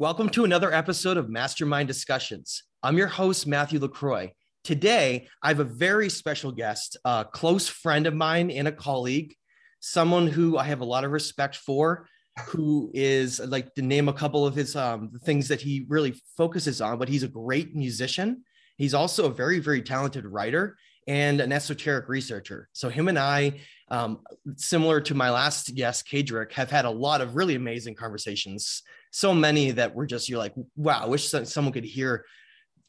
Welcome to another episode of Mastermind Discussions. I'm your host, Matthew LaCroix. Today, I have a very special guest, a close friend of mine and a colleague, someone who I have a lot of respect for, who is, like, to name a couple of his things that he really focuses on, but he's a great musician. He's also a very, very talented writer and an esoteric researcher. So him and I, similar to my last guest, Kedrick, have had a lot of really amazing conversations. So many that we're just, you're like, wow, I wish someone could hear,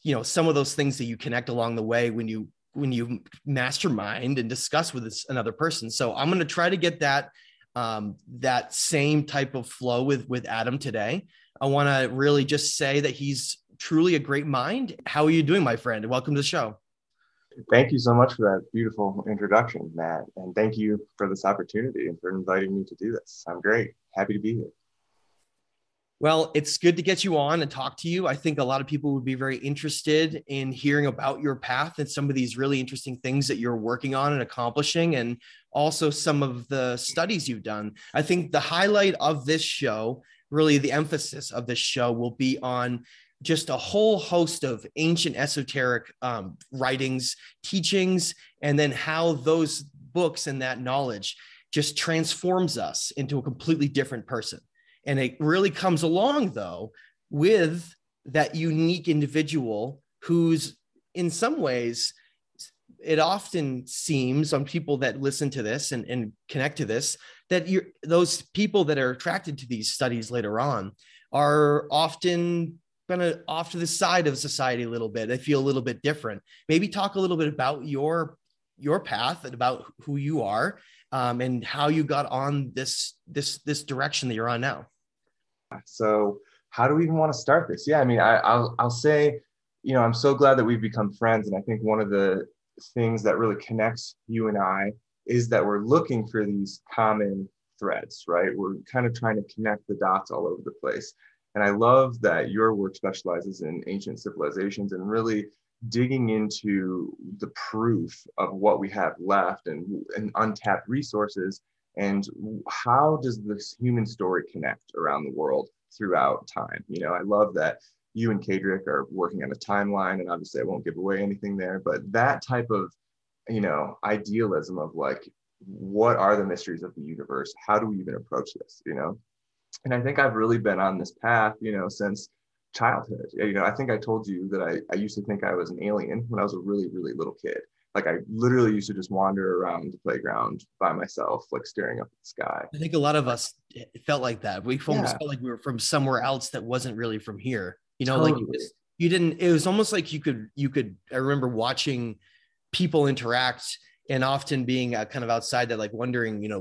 you know, some of those things that you connect along the way when you mastermind and discuss with another person. So I'm going to try to get that same type of flow with Adam today. I want to really just say that he's truly a great mind. How are you doing, my friend? Welcome to the show. Thank you so much for that beautiful introduction, Matt. And thank you for this opportunity and for inviting me to do this. I'm great. Happy to be here. Well, it's good to get you on and talk to you. I think a lot of people would be very interested in hearing about your path and some of these really interesting things that you're working on and accomplishing, and also some of the studies you've done. I think the highlight of this show, really the emphasis of this show, will be on just a whole host of ancient esoteric writings, teachings, and then how those books and that knowledge just transforms us into a completely different person. And it really comes along, though, with that unique individual who's, in some ways, it often seems on people that listen to this and connect to this, that those people that are attracted to these studies later on are often kind of off to the side of society a little bit. They feel a little bit different. Maybe talk a little bit about your path and about who you are and how you got on this direction that you're on now. So how do we even want to start this? Yeah, I mean, I'll say, you know, I'm so glad that we've become friends. And I think one of the things that really connects you and I is that we're looking for these common threads, right? We're kind of trying to connect the dots all over the place. And I love that your work specializes in ancient civilizations and really digging into the proof of what we have left and untapped resources, and how does this human story connect around the world throughout time. You know, I love that you and Kedrick are working on a timeline, and obviously I won't give away anything there, but that type of, you know, idealism of, like, what are the mysteries of the universe? How do we even approach this, you know? And I think I've really been on this path, you know, since childhood. You know, I think I told you that I used to think I was an alien when I was a really, really little kid. Like, I literally used to just wander around the playground by myself, like staring up at the sky. I think a lot of us felt like that. We almost felt like we were from somewhere else that wasn't really from here. You know, totally. Like you didn't, it was almost like you could, I remember watching people interact and often being kind of outside that, like, wondering, you know,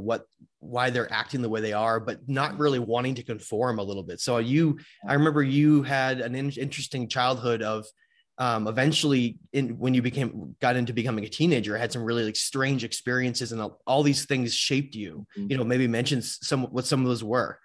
why they're acting the way they are, but not really wanting to conform a little bit. So I remember you had an interesting childhood of eventually when you got into becoming a teenager, had some really, like, strange experiences, and all these things shaped you, you know, maybe mention what some of those were.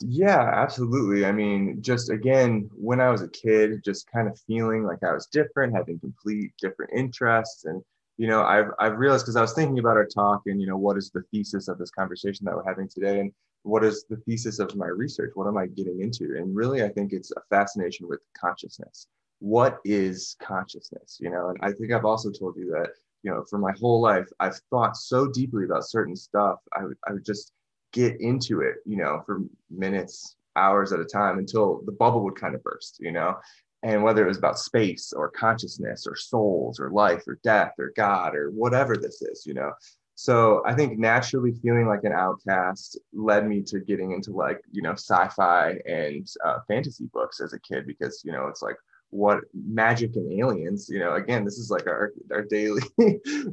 Yeah, absolutely. I mean, just again, when I was a kid, just kind of feeling like I was different, having complete different interests. And you know, I've realized, because I was thinking about our talk and, you know, what is the thesis of this conversation that we're having today, and what is the thesis of my research? What am I getting into? And really, I think it's a fascination with consciousness. What is consciousness? You know, and I think I've also told you that, you know, for my whole life, I've thought so deeply about certain stuff. I would just get into it, you know, for minutes, hours at a time, until the bubble would kind of burst, you know. And whether it was about space or consciousness or souls or life or death or God or whatever this is, you know. So I think naturally feeling like an outcast led me to getting into, like, you know, sci-fi and fantasy books as a kid, because, you know, it's like, what, magic and aliens, you know, again, this is like our daily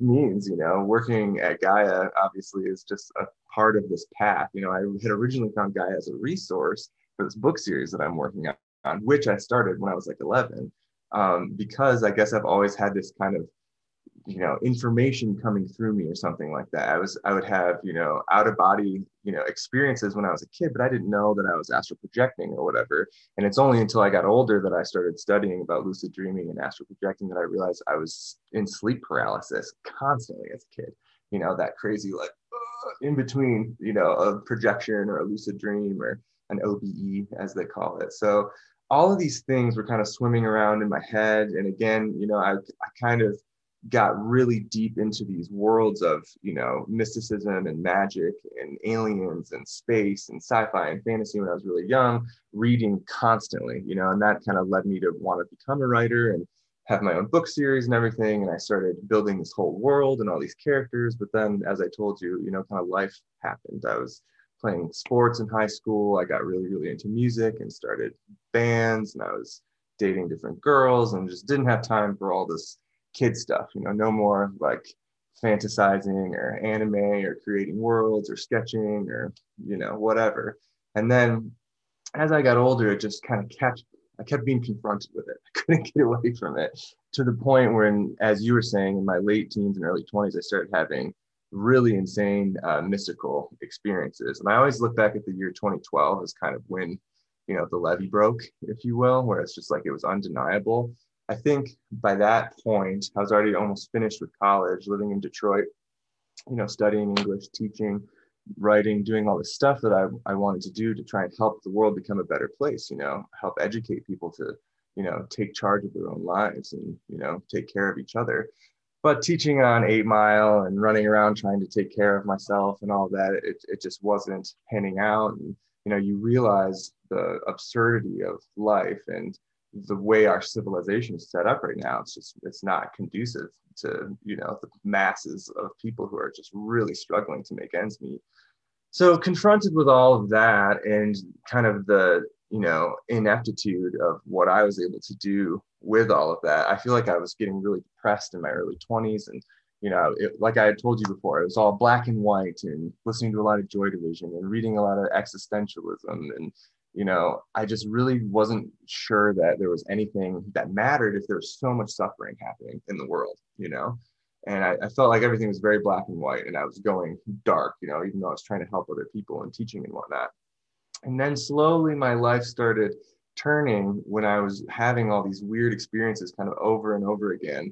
means, you know. Working at Gaia obviously is just a part of this path. You know, I had originally found Gaia as a resource for this book series that I'm working on, which I started when I was like 11, because I guess I've always had this kind of, you know, information coming through me or something like that. I would have, you know, out of body, you know, experiences when I was a kid, but I didn't know that I was astral projecting or whatever. And it's only until I got older that I started studying about lucid dreaming and astral projecting that I realized I was in sleep paralysis constantly as a kid. You know, that crazy, like, in between, you know, a projection or a lucid dream or an OBE, as they call it. So all of these things were kind of swimming around in my head. And again, you know, I kind of got really deep into these worlds of, you know, mysticism and magic and aliens and space and sci-fi and fantasy when I was really young, reading constantly, you know, and that kind of led me to want to become a writer and have my own book series and everything. And I started building this whole world and all these characters. But then, as I told you, you know, kind of life happened. I was playing sports in high school. I got really, really into music and started bands, and I was dating different girls and just didn't have time for all this kid stuff, you know, no more like fantasizing or anime or creating worlds or sketching or, you know, whatever. And then as I got older, it just kind of I kept being confronted with it. I couldn't get away from it, to the point where, as you were saying, in my late teens and early 20s, I started having really insane mystical experiences. And I always look back at the year 2012 as kind of when, you know, the levee broke, if you will, where it's just like it was undeniable. I think by that point, I was already almost finished with college, living in Detroit, you know, studying English, teaching, writing, doing all this stuff that I wanted to do to try and help the world become a better place, you know, help educate people to, you know, take charge of their own lives and, you know, take care of each other. But teaching on 8 Mile and running around trying to take care of myself and all that, it just wasn't panning out. And, you know, you realize the absurdity of life and the way our civilization is set up right now. It's just, it's not conducive to, you know, the masses of people who are just really struggling to make ends meet. So confronted with all of that and kind of the, you know, ineptitude of what I was able to do with all of that, I feel like I was getting really depressed in my early 20s. And, you know, like I had told you before, it was all black and white, and listening to a lot of Joy Division and reading a lot of existentialism. And, you know, I just really wasn't sure that there was anything that mattered if there was so much suffering happening in the world, you know, and I felt like everything was very black and white, and I was going dark, you know, even though I was trying to help other people and teaching and whatnot. And then slowly my life started turning when I was having all these weird experiences kind of over and over again.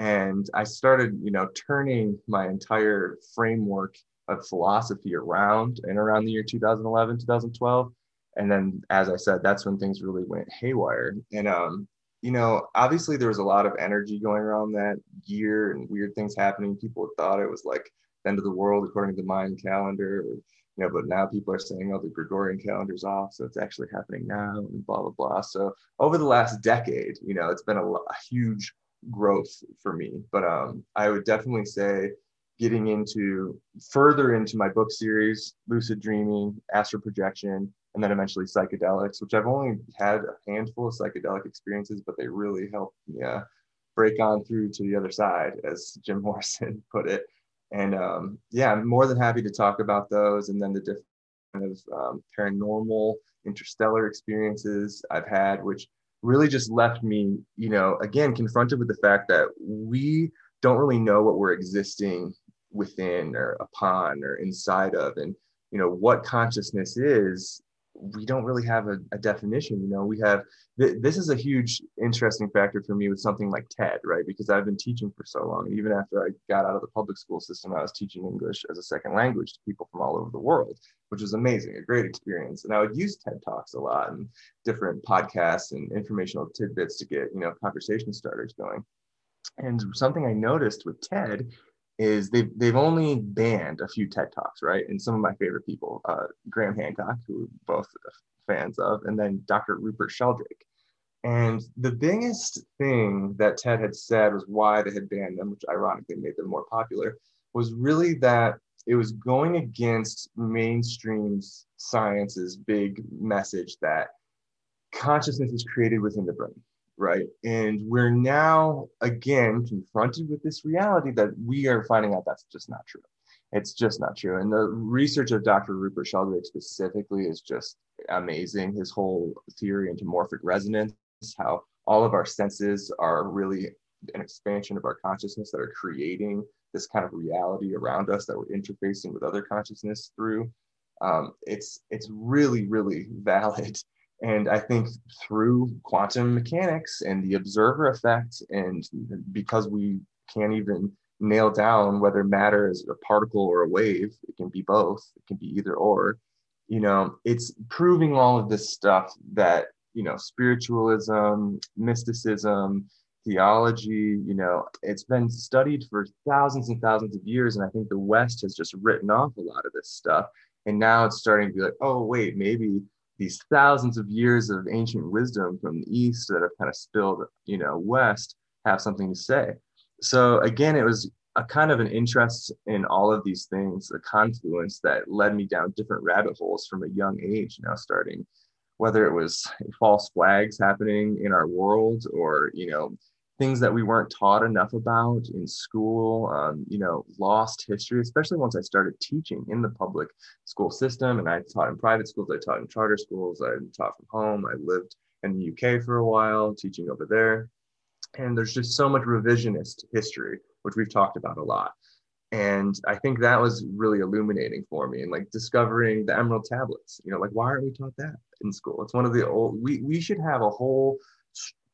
And I started, you know, turning my entire framework of philosophy around, and around the year 2011, 2012. And then, as I said, that's when things really went haywire. And, you know, obviously there was a lot of energy going around that year and weird things happening. People thought it was like the end of the world according to the Mayan calendar, or, you know, but now people are saying, oh, the Gregorian calendar's off, so it's actually happening now, and blah, blah, blah. So over the last decade, you know, it's been a huge growth for me. But I would definitely say getting into further into my book series, lucid dreaming, astral projection, and then eventually psychedelics, which I've only had a handful of psychedelic experiences, but they really helped me break on through to the other side, as Jim Morrison put it. And yeah, I'm more than happy to talk about those. And then the different kind of paranormal, interstellar experiences I've had, which really just left me, you know, again, confronted with the fact that we don't really know what we're existing within or upon or inside of. And, you know, what consciousness is, we don't really have a definition. You know, we have, this is a huge interesting factor for me with something like TED, right? Because I've been teaching for so long. Even after I got out of the public school system, I was teaching English as a second language to people from all over the world, which was amazing, a great experience. And I would use TED Talks a lot and different podcasts and informational tidbits to get, you know, conversation starters going. And something I noticed with TED is they've only banned a few TED Talks, right? And some of my favorite people, Graham Hancock, who we're both fans of, and then Dr. Rupert Sheldrake. And the biggest thing that TED had said was why they had banned them, which ironically made them more popular, was really that it was going against mainstream science's big message that consciousness is created within the brain. Right. And we're now, again, confronted with this reality that we are finding out that's just not true. It's just not true. And the research of Dr. Rupert Sheldrake specifically is just amazing. His whole theory into morphic resonance, how all of our senses are really an expansion of our consciousness that are creating this kind of reality around us that we're interfacing with other consciousness through. It's really, really valid. And I think through quantum mechanics and the observer effect, and because we can't even nail down whether matter is a particle or a wave, it can be both, it can be either or, you know, it's proving all of this stuff that, you know, spiritualism, mysticism, theology, you know, it's been studied for thousands and thousands of years. And I think the West has just written off a lot of this stuff. And now it's starting to be like, oh, wait, maybe these thousands of years of ancient wisdom from the East that have kind of spilled, you know, West have something to say. So again, it was a kind of an interest in all of these things, the confluence that led me down different rabbit holes from a young age, you know, starting, whether it was false flags happening in our world or, you know, things that we weren't taught enough about in school, you know, lost history, especially once I started teaching in the public school system. And I taught in private schools, I taught in charter schools, I taught from home, I lived in the UK for a while, teaching over there. And there's just so much revisionist history, which we've talked about a lot. And I think that was really illuminating for me, and like discovering the Emerald Tablets, you know, like, why aren't we taught that in school? It's one of the old, we should have a whole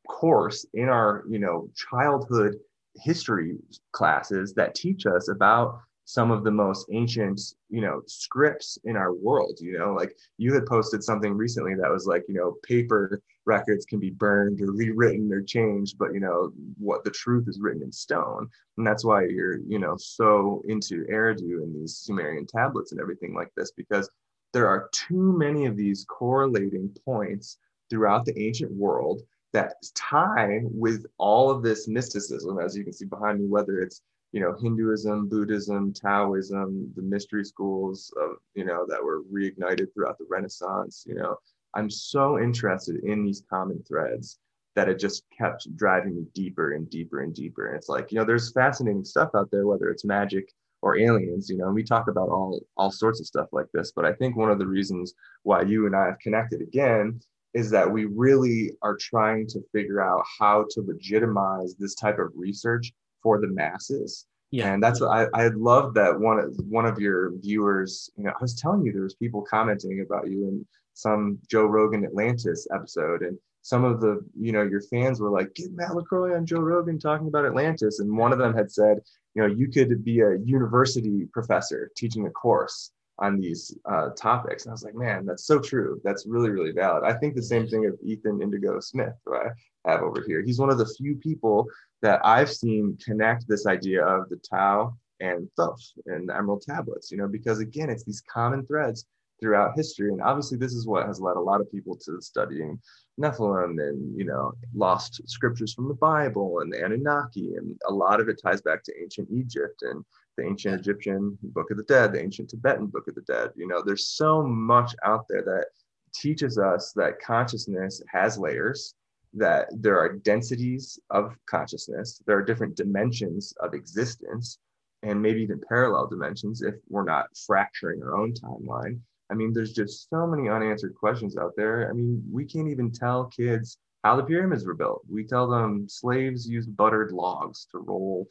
course in our, you know, childhood history classes that teach us about some of the most ancient, you know, scripts in our world. You know, like you had posted something recently that was like, you know, paper records can be burned or rewritten or changed, but you know, what the truth is written in stone. And that's why you're, you know, so into Eridu and these Sumerian tablets and everything like this, because there are too many of these correlating points throughout the ancient world that tie with all of this mysticism, as you can see behind me, whether it's, you know, Hinduism, Buddhism, Taoism, the mystery schools of, you know, that were reignited throughout the Renaissance. You know, I'm so interested in these common threads that it just kept driving me deeper and deeper and deeper. And it's like, you know, there's fascinating stuff out there, whether it's magic or aliens, you know, and we talk about all sorts of stuff like this. But I think one of the reasons why you and I have connected again is that we really are trying to figure out how to legitimize this type of research for the masses. Yeah. And that's what I love that one of your viewers, you know, I was telling you there was people commenting about you in some Joe Rogan Atlantis episode, and some of the, you know, your fans were like, get Matt LaCroix on Joe Rogan talking about Atlantis. And one of them had said, you know, you could be a university professor teaching a course on these topics. And I was like, man, that's so true. That's really, really valid. I think the same thing of Ethan Indigo Smith, who I have over here. He's one of the few people that I've seen connect this idea of the Tao and Thoth and the Emerald Tablets, you know, because again, it's these common threads throughout history. And obviously this is what has led a lot of people to studying Nephilim and, you know, lost scriptures from the Bible and the Anunnaki. And a lot of it ties back to ancient Egypt and the ancient Egyptian Book of the Dead, the ancient Tibetan Book of the Dead. You know, there's so much out there that teaches us that consciousness has layers, that there are densities of consciousness, there are different dimensions of existence, and maybe even parallel dimensions if we're not fracturing our own timeline. I mean, there's just so many unanswered questions out there. I mean, we can't even tell kids how the pyramids were built. We tell them slaves used buttered logs to roll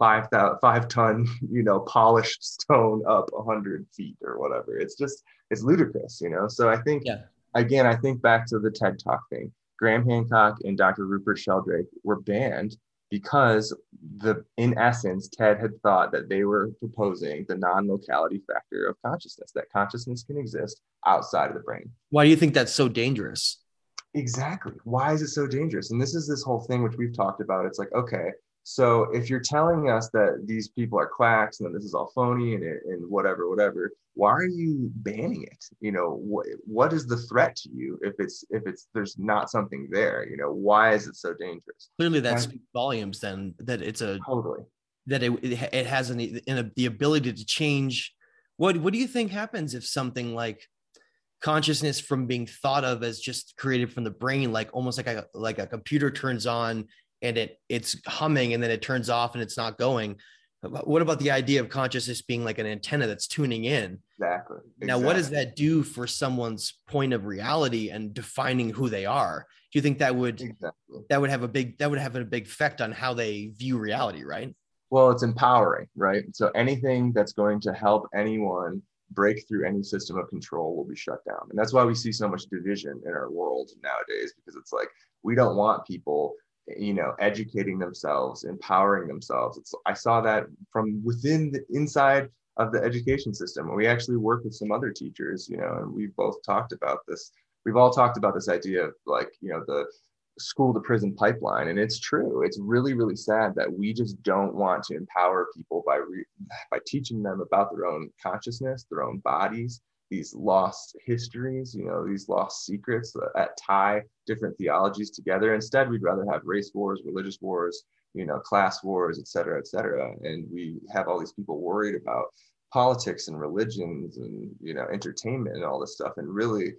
5-ton, you know, polished stone up 100 feet or whatever. It's just, it's ludicrous, you know? So I think, again, I think back to the TED Talk thing. Graham Hancock and Dr. Rupert Sheldrake were banned because in essence, TED had thought that they were proposing the non-locality factor of consciousness, that consciousness can exist outside of the brain. Why do you think that's so dangerous? Exactly. Why is it so dangerous? And this is this whole thing which we've talked about. It's like, okay, so if you're telling us that these people are quacks and that this is all phony and whatever, why are you banning it? You know, what is the threat to you if it's there's not something there? You know, why is it so dangerous? Clearly, that speaks volumes. Then that it's a totally that it has the ability to change. What do you think happens if something like consciousness from being thought of as just created from the brain, like almost like a computer turns on and it's humming and then it turns off and it's not going? What about the idea of consciousness being like an antenna that's tuning in? Exactly. Now, what does that do for someone's point of reality and defining who they are? Do you think that would have a big effect on how they view reality? Right. Well, it's empowering, right? So anything that's going to help anyone break through any system of control will be shut down. And that's why we see so much division in our world nowadays, because it's like, we don't want people, you know, educating themselves, empowering themselves. I saw that from within the inside of the education system. And we actually work with some other teachers, you know, and we've both talked about this. We've all talked about this idea of, like, you know, the school to prison pipeline. And it's true. It's really, really sad that we just don't want to empower people by teaching them about their own consciousness, their own bodies, these lost histories, you know, these lost secrets that tie different theologies together. Instead, we'd rather have race wars, religious wars, you know, class wars, et cetera, et cetera. And we have all these people worried about politics and religions and, you know, entertainment and all this stuff. And really,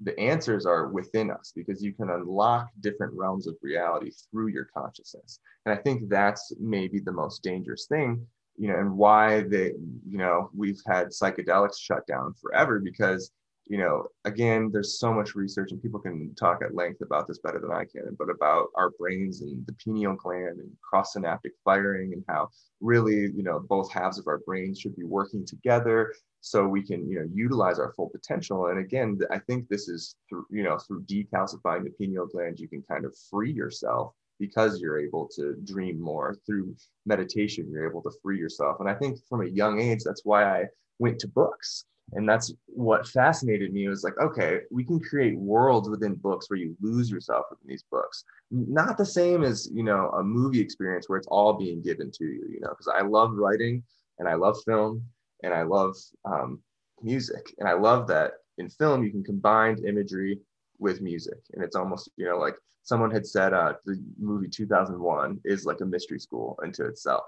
the answers are within us, because you can unlock different realms of reality through your consciousness. And I think that's maybe the most dangerous thing, you know, and why they, you know, we've had psychedelics shut down forever, because, you know, again, there's so much research, and people can talk at length about this better than I can, but about our brains and the pineal gland and cross-synaptic firing, and how really, you know, both halves of our brains should be working together so we can, you know, utilize our full potential. And again, I think this is through, you know, through decalcifying the pineal gland, you can kind of free yourself, because you're able to dream more. Through meditation, you're able to free yourself. And I think from a young age, that's why I went to books. And that's what fascinated me. It was like, okay, we can create worlds within books where you lose yourself within these books. Not the same as, you know, a movie experience where it's all being given to you, you know, because I love writing, and I love film, and I love music. And I love that in film, you can combine imagery with music. And it's almost, you know, like someone had said, the movie 2001 is like a mystery school unto itself.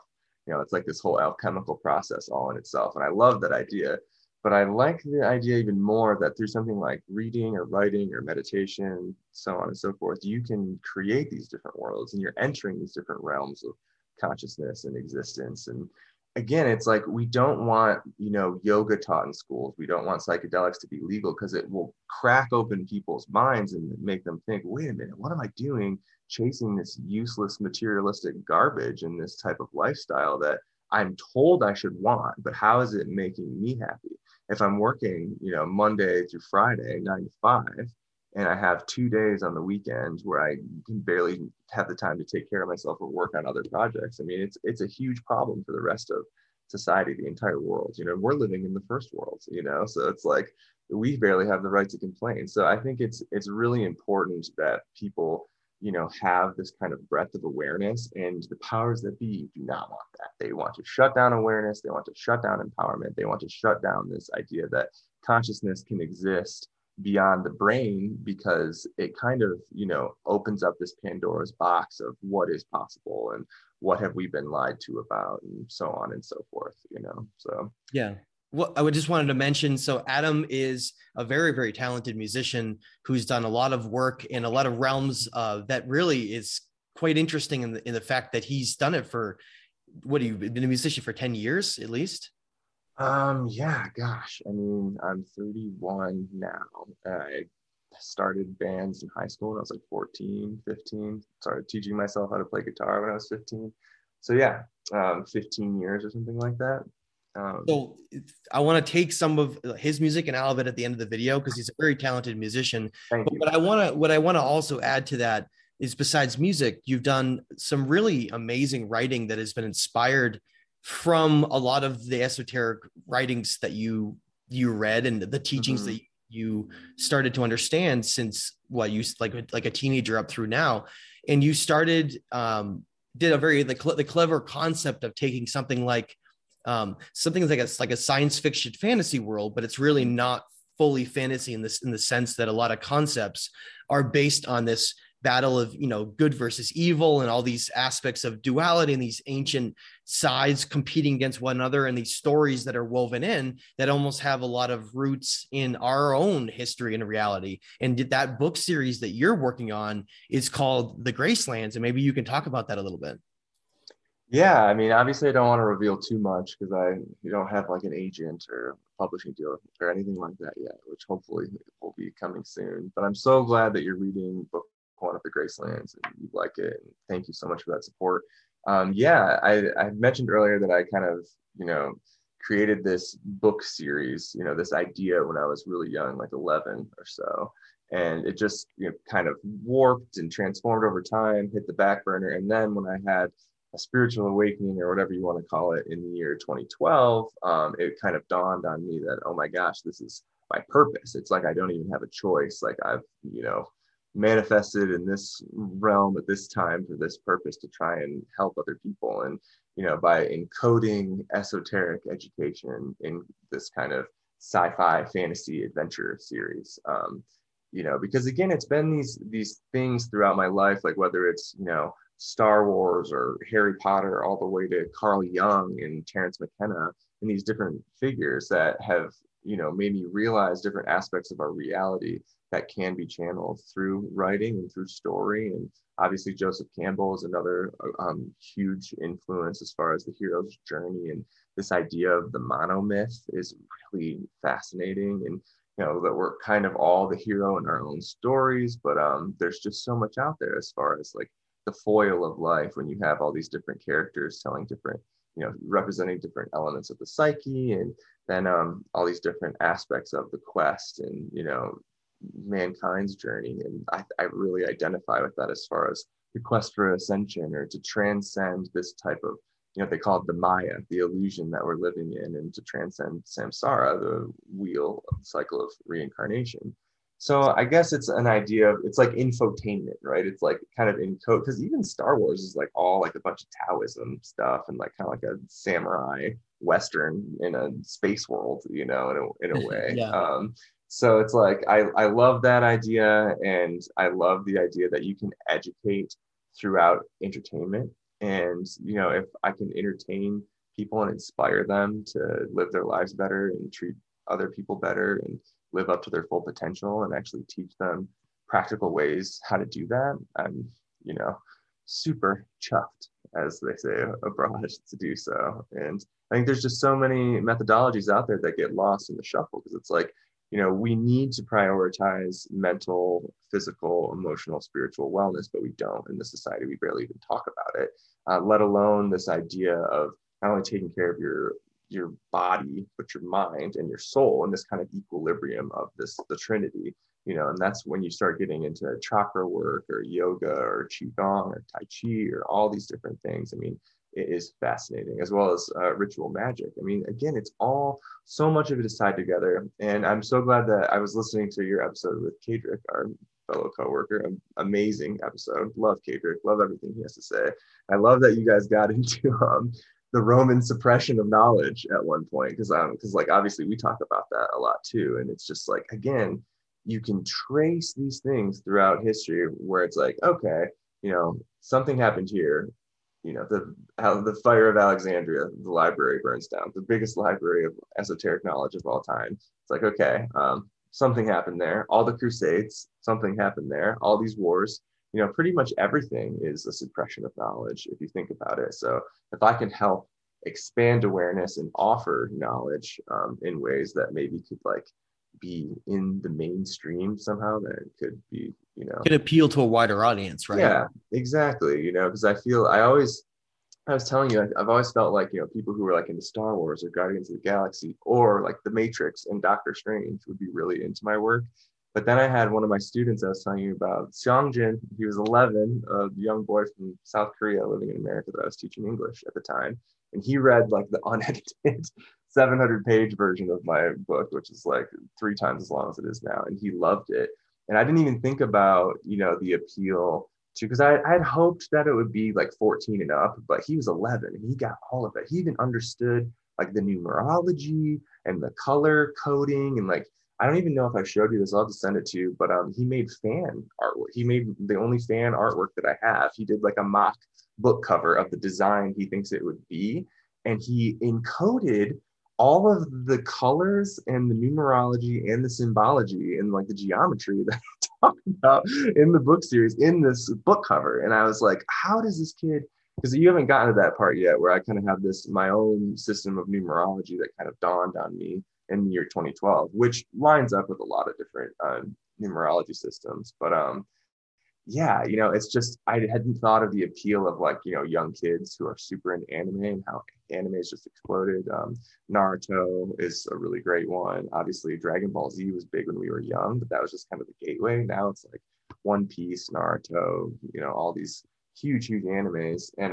You know, it's like this whole alchemical process all in itself. And I love that idea. But I like the idea even more that through something like reading or writing or meditation, so on and so forth, you can create these different worlds, and you're entering these different realms of consciousness and existence. And again, it's like, we don't want, you know, yoga taught in schools. We don't want psychedelics to be legal, because it will crack open people's minds and make them think, wait a minute, what am I doing chasing this useless materialistic garbage and this type of lifestyle that I'm told I should want, but how is it making me happy? If I'm working, you know, Monday through Friday, 9 to 5, and I have 2 days on the weekends where I can barely have the time to take care of myself or work on other projects. I mean, it's a huge problem for the rest of society, the entire world. You know, we're living in the first world, you know, so it's like, we barely have the right to complain. So I think it's really important that people, you know, have this kind of breadth of awareness, and the powers that be do not want that. They want to shut down awareness. They want to shut down empowerment. They want to shut down this idea that consciousness can exist beyond the brain, because it kind of, you know, opens up this Pandora's box of what is possible and what have we been lied to about, and so on and so forth, you know, so. Yeah. Well, I just wanted to mention, so Adam is a very, very talented musician who's done a lot of work in a lot of realms that really is quite interesting in the fact that he's done it for, what have you been a musician for 10 years at least? Yeah, gosh. I mean, I'm 31 now. I started bands in high school when I was like 14, 15, started teaching myself how to play guitar when I was 15. So yeah, 15 years or something like that. So I want to take some of his music and out of it at the end of the video, because he's a very talented musician. But what I want to also add to that is, besides music, you've done some really amazing writing that has been inspired from a lot of the esoteric writings that you read, and the teachings that you started to understand since what you like a teenager up through now. And you started did a very the clever concept of taking something like something like a science fiction fantasy world, but it's really not fully fantasy in the sense that a lot of concepts are based on this battle of, you know, good versus evil, and all these aspects of duality, and these ancient sides competing against one another, and these stories that are woven in that almost have a lot of roots in our own history and reality. And that book series that you're working on is called The Gracelands, and maybe you can talk about that a little bit. Yeah, I mean, obviously I don't want to reveal too much, because I don't have like an agent or publishing deal or anything like that yet, which hopefully will be coming soon. But I'm so glad that you're reading book one of The Gracelands and you like it. And thank you so much for that support. Yeah, I mentioned earlier that I kind of, you know, created this book series, you know, this idea when I was really young, like 11 or so. And it just, you know, kind of warped and transformed over time, hit the back burner. And then when I had a spiritual awakening, or whatever you want to call it, in the year 2012, it kind of dawned on me that, oh my gosh, this is my purpose. It's like, I don't even have a choice. Like, I've, you know, manifested in this realm at this time for this purpose, to try and help other people. And, you know, by encoding esoteric education in this kind of sci-fi fantasy adventure series, you know, because again, it's been these things throughout my life, like whether it's, you know, Star Wars or Harry Potter, all the way to Carl Jung and Terrence McKenna, and these different figures that have, you know, made me realize different aspects of our reality that can be channeled through writing and through story. And obviously Joseph Campbell is another huge influence as far as the hero's journey. And this idea of the monomyth is really fascinating. And, you know, that we're kind of all the hero in our own stories, but there's just so much out there as far as like the foil of life, when you have all these different characters telling different, you know, representing different elements of the psyche, and then all these different aspects of the quest and, you know, mankind's journey. And I really identify with that as far as the quest for ascension, or to transcend this type of, you know, they call it the Maya, the illusion that we're living in, and to transcend samsara, the wheel of the cycle of reincarnation. So I guess it's an idea of, it's like infotainment, right? It's like kind of encode, because even Star Wars is like all like a bunch of Taoism stuff, and like kind of like a samurai Western in a space world, you know, in a way. Yeah. So it's like, I love that idea. And I love the idea that you can educate throughout entertainment. And, you know, if I can entertain people and inspire them to live their lives better and treat other people better and live up to their full potential, and actually teach them practical ways how to do that, I'm, you know, super chuffed, as they say abroad, to do so. And I think there's just so many methodologies out there that get lost in the shuffle, because it's like, you know, we need to prioritize mental, physical, emotional, spiritual wellness, but we don't in this society. We barely even talk about it, let alone this idea of not only taking care of your body, but your mind and your soul, and this kind of equilibrium of this, the Trinity, you know. And that's when you start getting into chakra work or yoga or qigong or tai chi or all these different things. I mean, it is fascinating, as well as ritual magic. I mean, again, it's all, so much of it is tied together. And I'm so glad that I was listening to your episode with Kedrick, our fellow coworker. Amazing episode. Love Kedrick, love everything he has to say. I love that you guys got into the Roman suppression of knowledge at one point, because like obviously we talk about that a lot too. And it's just like, again, you can trace these things throughout history, where it's like, okay, you know, something happened here. You know, the fire of Alexandria, the library burns down, the biggest library of esoteric knowledge of all time. It's like, okay, something happened there. All the Crusades, something happened there. All these wars. You know, pretty much everything is a suppression of knowledge if you think about it. So if I can help expand awareness and offer knowledge in ways that maybe could like be in the mainstream somehow, that it could be, you know, could appeal to a wider audience, right? Yeah, exactly. You know, because I was telling you, I've always felt like, you know, people who are like into Star Wars or Guardians of the Galaxy or like The Matrix and Doctor Strange would be really into my work. But then I had one of my students I was telling you about, Seongjin. He was 11, a young boy from South Korea living in America that I was teaching English at the time. And he read like the unedited 700-page version of my book, which is like 3 times as long as it is now. And he loved it. And I didn't even think about, you know, the appeal to, because I had hoped that it would be like 14 and up, but he was 11 and he got all of it. He even understood like the numerology and the color coding, and like, I don't even know if I showed you this, I'll have to send it to you, but he made fan artwork. He made the only fan artwork that I have. He did like a mock book cover of the design he thinks it would be. And he encoded all of the colors and the numerology and the symbology and like the geometry that I talk about in the book series in this book cover. And I was like, how does this kid, because you haven't gotten to that part yet, where I kind of have this, my own system of numerology that kind of dawned on me in the year 2012, which lines up with a lot of different numerology systems. But yeah, you know, it's just, I hadn't thought of the appeal of like, you know, young kids who are super into anime and how anime has just exploded. Naruto is a really great one. Obviously, Dragon Ball Z was big when we were young, but that was just kind of the gateway. Now it's like One Piece, Naruto, you know, all these huge, huge animes. And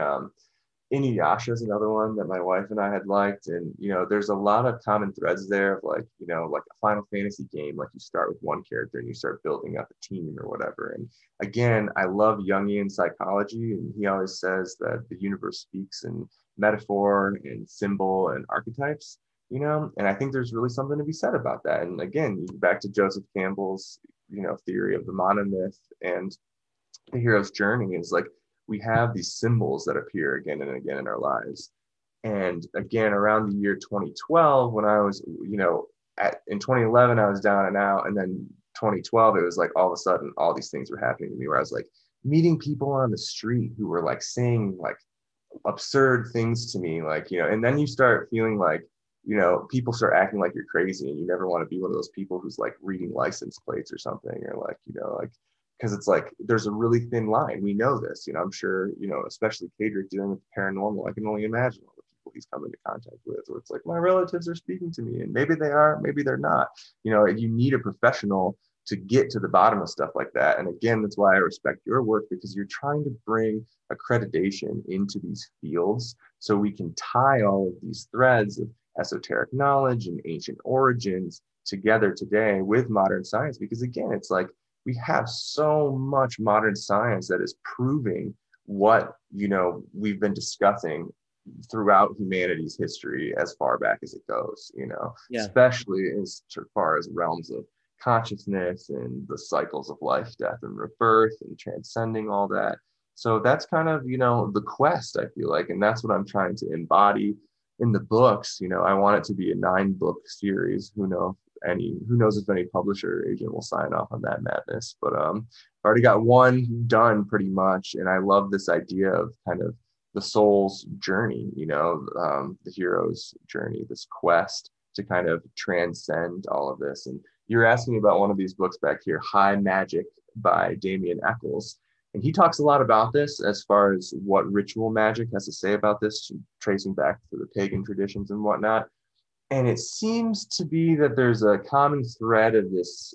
Inuyasha is another one that my wife and I had liked. And, you know, there's a lot of common threads there of like, you know, like a Final Fantasy game, like you start with one character and you start building up a team or whatever. And again, I love Jungian psychology. And he always says that the universe speaks in metaphor and symbol and archetypes, you know, and I think there's really something to be said about that. And again, you go back to Joseph Campbell's, you know, theory of the monomyth and the hero's journey is like, we have these symbols that appear again and again in our lives. And again, around the year 2012, when I was, you know, in 2011, I was down and out. And then 2012, it was like, all of a sudden, all these things were happening to me where I was like meeting people on the street who were like saying like absurd things to me, like, you know, and then you start feeling like, you know, people start acting like you're crazy and you never want to be one of those people who's like reading license plates or something or like, you know, like, because it's like, there's a really thin line. We know this, you know, I'm sure, you know, especially Kedrick dealing with the paranormal, I can only imagine all the people he's come into contact with, where it's like, my relatives are speaking to me and maybe they are, maybe they're not, you know, you need a professional to get to the bottom of stuff like that. And again, that's why I respect your work, because you're trying to bring accreditation into these fields so we can tie all of these threads of esoteric knowledge and ancient origins together today with modern science. Because again, it's like, we have so much modern science that is proving what, you know, we've been discussing throughout humanity's history as far back as it goes, you know, especially as far as realms of consciousness and the cycles of life, death, and rebirth and transcending all that. So that's kind of, you know, the quest, I feel like, and that's what I'm trying to embody in the books. You know, I want it to be a 9-book series, who knows if any publisher or agent will sign off on that madness, but I already got one done pretty much. And I love this idea of kind of the soul's journey, you know, the hero's journey, this quest to kind of transcend all of this. And you're asking about one of these books back here, High Magic by Damien Eccles. And he talks a lot about this as far as what ritual magic has to say about this, tracing back to the pagan traditions and whatnot. And it seems to be that there's a common thread of this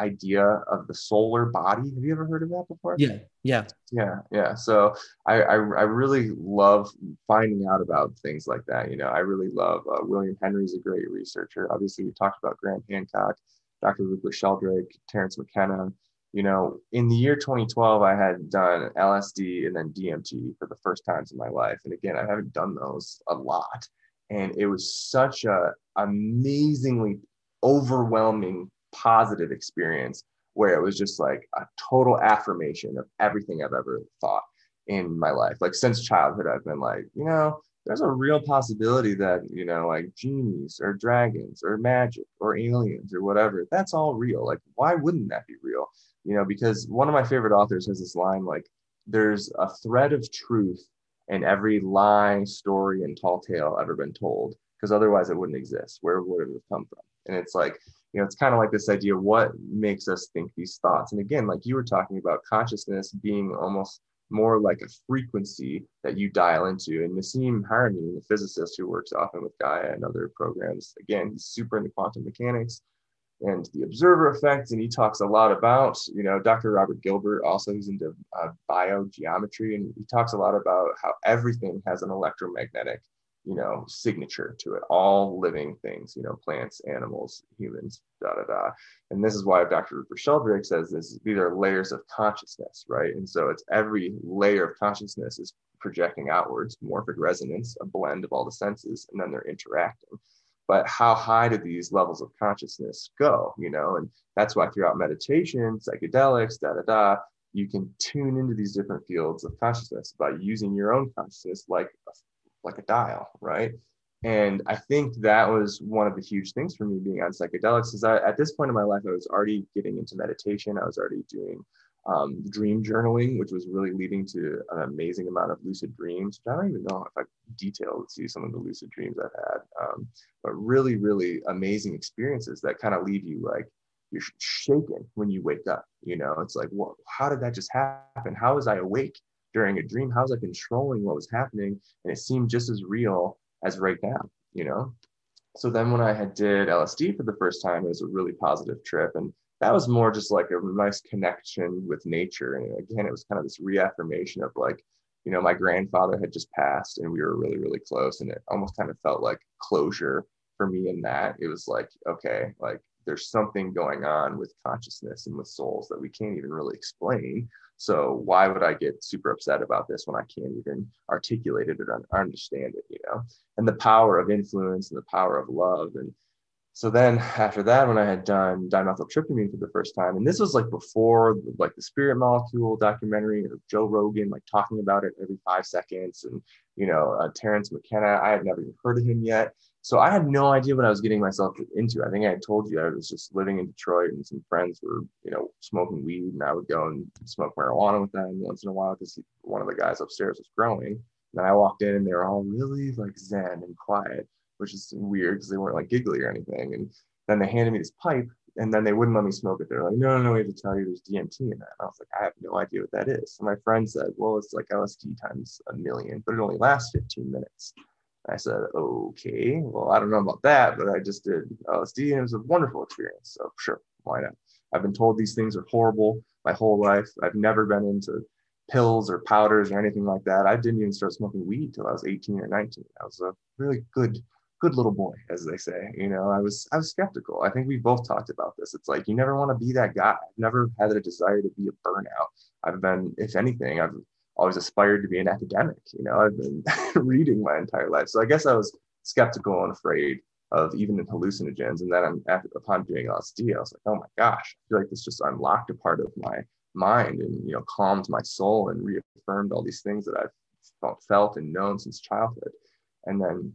idea of the solar body. Have you ever heard of that before? Yeah. So I really love finding out about things like that. You know, I really love William Henry's a great researcher. Obviously, we talked about Graham Hancock, Dr. Rupert Sheldrake, Terrence McKenna. You know, in the year 2012, I had done LSD and then DMT for the first times in my life. And again, I haven't done those a lot. And it was such an amazingly overwhelming positive experience where it was just like a total affirmation of everything I've ever thought in my life. Like since childhood, I've been like, you know, there's a real possibility that, you know, like genies or dragons or magic or aliens or whatever, that's all real. Like, why wouldn't that be real? You know, because one of my favorite authors has this line, like, there's a thread of truth and every lie, story, and tall tale ever been told, because otherwise it wouldn't exist. Where would it have come from? And it's like, you know, it's kind of like this idea, what makes us think these thoughts? And again, like you were talking about consciousness being almost more like a frequency that you dial into. And Nassim Haramein, the physicist who works often with Gaia and other programs, again, he's super into quantum mechanics and the observer effect, and he talks a lot about, you know, Dr. Robert Gilbert also, who's into biogeometry, and he talks a lot about how everything has an electromagnetic, you know, signature to it, all living things, you know, plants, animals, humans, And this is why Dr. Rupert Sheldrake says this, these are layers of consciousness, right? And so it's every layer of consciousness is projecting outwards, morphic resonance, a blend of all the senses, and then they're interacting. But how high do these levels of consciousness go, you know? And that's why throughout meditation, psychedelics, you can tune into these different fields of consciousness by using your own consciousness like a dial, right? And I think that was one of the huge things for me being on psychedelics is that at this point in my life, I was already getting into meditation. I was already doing dream journaling, which was really leading to an amazing amount of lucid dreams. I don't even know if I detailed to you some of the lucid dreams I've had, but really, really amazing experiences that kind of leave you like you're shaken when you wake up. You know, it's like, well, how did that just happen? How was I awake during a dream? How was I controlling what was happening? And it seemed just as real as right now, you know? So then when I had did LSD for the first time, it was a really positive trip. And that was more just like a nice connection with nature. And again, it was kind of this reaffirmation of like, you know, my grandfather had just passed and we were really, really close. And it almost kind of felt like closure for me in that. It was like, okay, like there's something going on with consciousness and with souls that we can't even really explain. So why would I get super upset about this when I can't even articulate it or understand it, you know? And the power of influence and the power of love. And so then after that, when I had done dimethyltryptamine for the first time, and this was like before like the Spirit Molecule documentary or Joe Rogan, like talking about it every 5 seconds. And, you know, Terrence McKenna, I had never even heard of him yet. So I had no idea what I was getting myself into. I think I had told you I was just living in Detroit and some friends were, you know, smoking weed, and I would go and smoke marijuana with them once in a while because one of the guys upstairs was growing. And then I walked in and they were all really like zen and quiet, which is weird because they weren't like giggly or anything. And then they handed me this pipe and then they wouldn't let me smoke it. They're like, no, no, no, we have to tell you there's DMT in that. And I was like, I have no idea what that is. And my friend said, well, it's like LSD times a million, but it only lasts 15 minutes. And I said, okay, well, I don't know about that, but I just did LSD and it was a wonderful experience. So sure, why not? I've been told these things are horrible my whole life. I've never been into pills or powders or anything like that. I didn't even start smoking weed till I was 18 or 19. I was a really good little boy, as they say. You know, I was skeptical. I think we both talked about this. It's like, you never want to be that guy. I've never had a desire to be a burnout. I've been, if anything, I've always aspired to be an academic. You know, I've been reading my entire life. So I guess I was skeptical and afraid of even hallucinogens. And then upon doing LSD, I was like, oh my gosh, I feel like this just unlocked a part of my mind and, you know, calmed my soul and reaffirmed all these things that I've felt and known since childhood. And then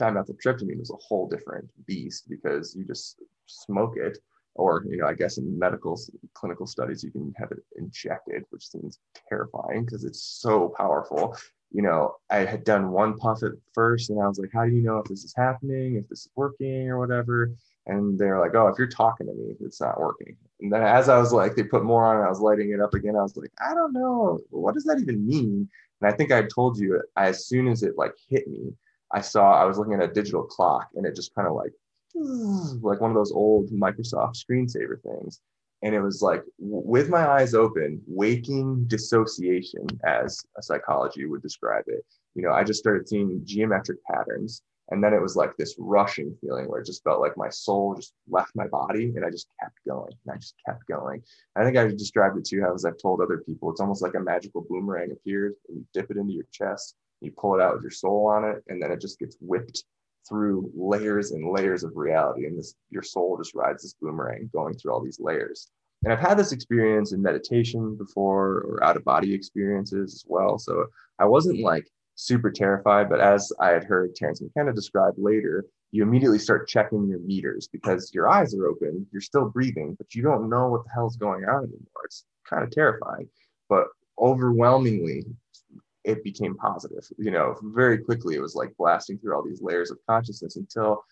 dimethyltryptamine was a whole different beast because you just smoke it, or, you know, I guess in medical clinical studies, you can have it injected, which seems terrifying because it's so powerful. You know, I had done one puff at first and I was like, how do you know if this is happening, if this is working or whatever? And they're like, oh, if you're talking to me, it's not working. And then as I was like, they put more on and I was lighting it up again. I was like, I don't know. What does that even mean? And I think I told you, as soon as it like hit me, I was looking at a digital clock and it just kind of like one of those old Microsoft screensaver things. And it was like, with my eyes open, waking dissociation, as a psychology would describe it. You know, I just started seeing geometric patterns. And then it was like this rushing feeling where it just felt like my soul just left my body and I just kept going. And I just kept going. I think I described it too, as I've told other people, it's almost like a magical boomerang appears and you dip it into your chest. You pull it out with your soul on it, and then it just gets whipped through layers and layers of reality. And your soul just rides this boomerang going through all these layers. And I've had this experience in meditation before, or out of body experiences as well. So I wasn't like super terrified, but as I had heard Terrence McKenna describe later, you immediately start checking your meters because your eyes are open, you're still breathing, but you don't know what the hell's going on anymore. It's kind of terrifying, but overwhelmingly, it became positive, you know, very quickly. It was like blasting through all these layers of consciousness until,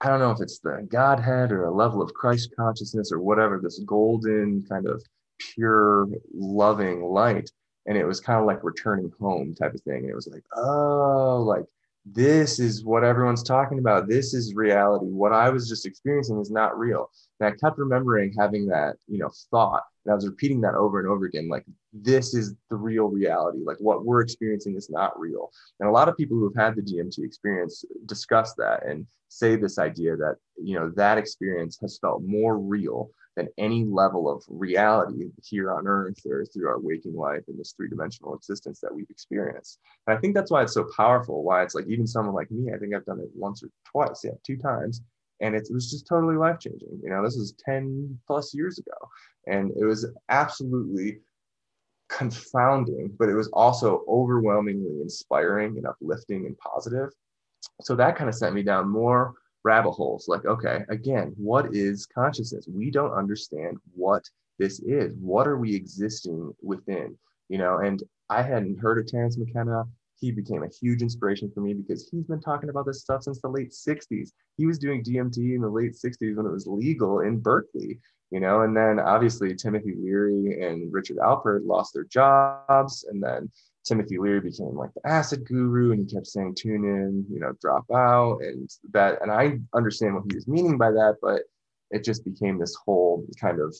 I don't know if it's the Godhead or a level of Christ consciousness or whatever, this golden kind of pure loving light. And it was kind of like returning home type of thing. And it was like, oh, like this is what everyone's talking about. This is reality. What I was just experiencing is not real. And I kept remembering having that, you know, thought. And I was repeating that over and over again, like, this is the real reality. Like, what we're experiencing is not real. And a lot of people who have had the DMT experience discuss that and say this idea that, you know, that experience has felt more real than any level of reality here on Earth or through our waking life in this three-dimensional existence that we've experienced. And I think that's why it's so powerful, why it's like, even someone like me, I think I've done it once or twice, yeah, 2 times. And it was just totally life-changing. You know, this was 10 plus years ago. And it was absolutely confounding, but it was also overwhelmingly inspiring and uplifting and positive. So that kind of sent me down more rabbit holes. Like, okay, again, what is consciousness? We don't understand what this is. What are we existing within? You know, and I hadn't heard of Terrence McKenna. He became a huge inspiration for me because he's been talking about this stuff since the late 60s. He was doing DMT in the late 60s when it was legal in Berkeley, you know, and then obviously Timothy Leary and Richard Alpert lost their jobs. And then Timothy Leary became like the acid guru and he kept saying, tune in, you know, drop out and that. And I understand what he was meaning by that, but it just became this whole kind of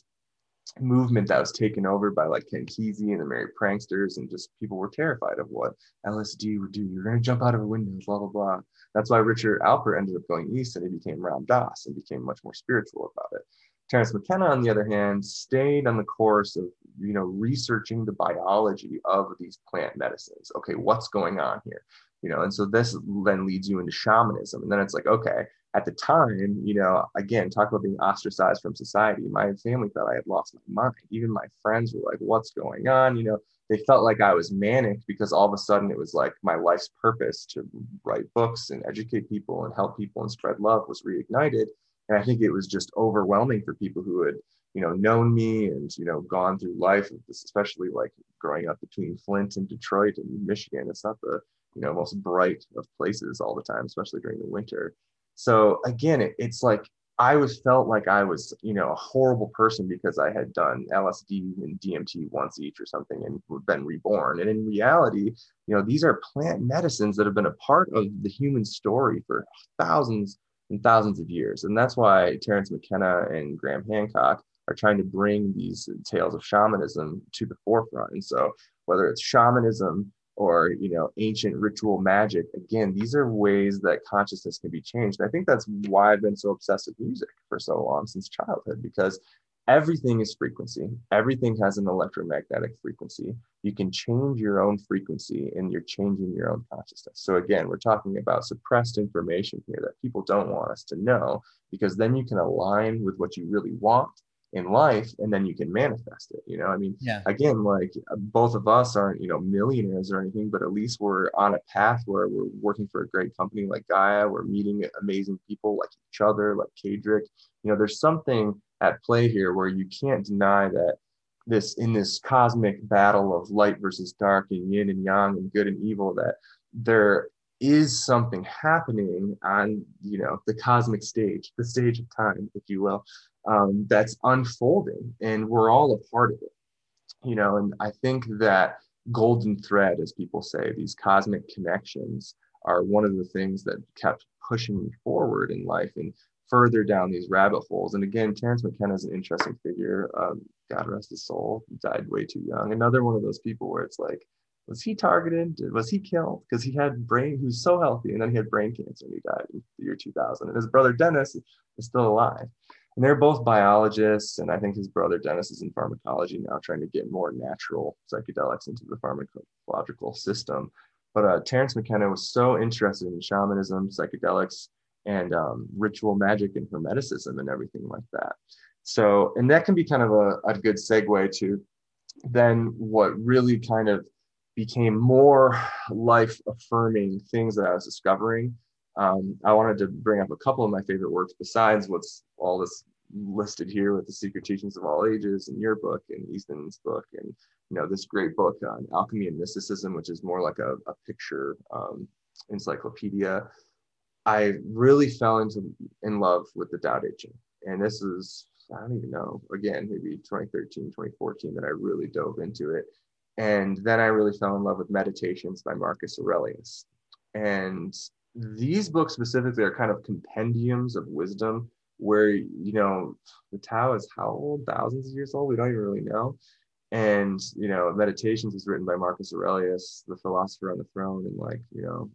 movement that was taken over by like Ken Kesey and the Merry Pranksters, and just people were terrified of what LSD would do. You're going to jump out of a window, blah, blah, blah. That's why Richard Alpert ended up going east, and he became Ram Dass and became much more spiritual about it. Terence McKenna, on the other hand, stayed on the course of, you know, researching the biology of these plant medicines. Okay, what's going on here? You know, and so this then leads you into shamanism. And then it's like, okay, at the time, you know, again, talk about being ostracized from society. My family thought I had lost my mind. Even my friends were like, what's going on? You know, they felt like I was manic because all of a sudden it was like my life's purpose to write books and educate people and help people and spread love was reignited. And I think it was just overwhelming for people who had, you know, known me and, you know, gone through life, especially like growing up between Flint and Detroit and Michigan. It's not the, you know, most bright of places all the time, especially during the winter. So again, it's like, I always felt like I was, you know, a horrible person because I had done LSD and DMT once each or something and been reborn. And in reality, you know, these are plant medicines that have been a part of the human story for thousands and thousands of years. And that's why Terence McKenna and Graham Hancock are trying to bring these tales of shamanism to the forefront. And so whether it's shamanism or, you know, ancient ritual magic, again, these are ways that consciousness can be changed. And I think that's why I've been so obsessed with music for so long since childhood, because everything is frequency. Everything has an electromagnetic frequency. You can change your own frequency and you're changing your own consciousness. So again, we're talking about suppressed information here that people don't want us to know, because then you can align with what you really want in life, and then you can manifest it. You know, I mean, yeah. Again, like both of us aren't, you know, millionaires or anything, but at least we're on a path where we're working for a great company like Gaia. We're meeting amazing people like each other, like Kedrick. You know, there's something at play here where you can't deny that this, in this cosmic battle of light versus dark and yin and yang and good and evil, that there is something happening on, you know, the cosmic stage, the stage of time, if you will, that's unfolding, and we're all a part of it, you know. And I think that golden thread, as people say, these cosmic connections are one of the things that kept pushing me forward in life and further down these rabbit holes. And again, Terence McKenna is an interesting figure. God rest his soul, he died way too young. Another one of those people where it's like, was he targeted? Was he killed? Because he had brain, he was so healthy, and then he had brain cancer and he died in the year 2000. And his brother Dennis is still alive. And they're both biologists, and I think his brother Dennis is in pharmacology now, trying to get more natural psychedelics into the pharmacological system. But Terence McKenna was so interested in shamanism, psychedelics, and ritual magic and hermeticism and everything like that. So, and that can be kind of a good segue to then what really kind of became more life-affirming things that I was discovering. I wanted to bring up a couple of my favorite works besides what's all this listed here with the Secret Teachings of All Ages and your book and Easton's book and, you know, this great book on alchemy and mysticism, which is more like a picture encyclopedia. I really fell in love with the Tao Te Ching. And this is, I don't even know, again, maybe 2013, 2014 that I really dove into it. And then I really fell in love with Meditations by Marcus Aurelius. And these books specifically are kind of compendiums of wisdom where, you know, the Tao is how old? Thousands of years old? We don't even really know. And, you know, Meditations was written by Marcus Aurelius, the philosopher on the throne, in like, you know,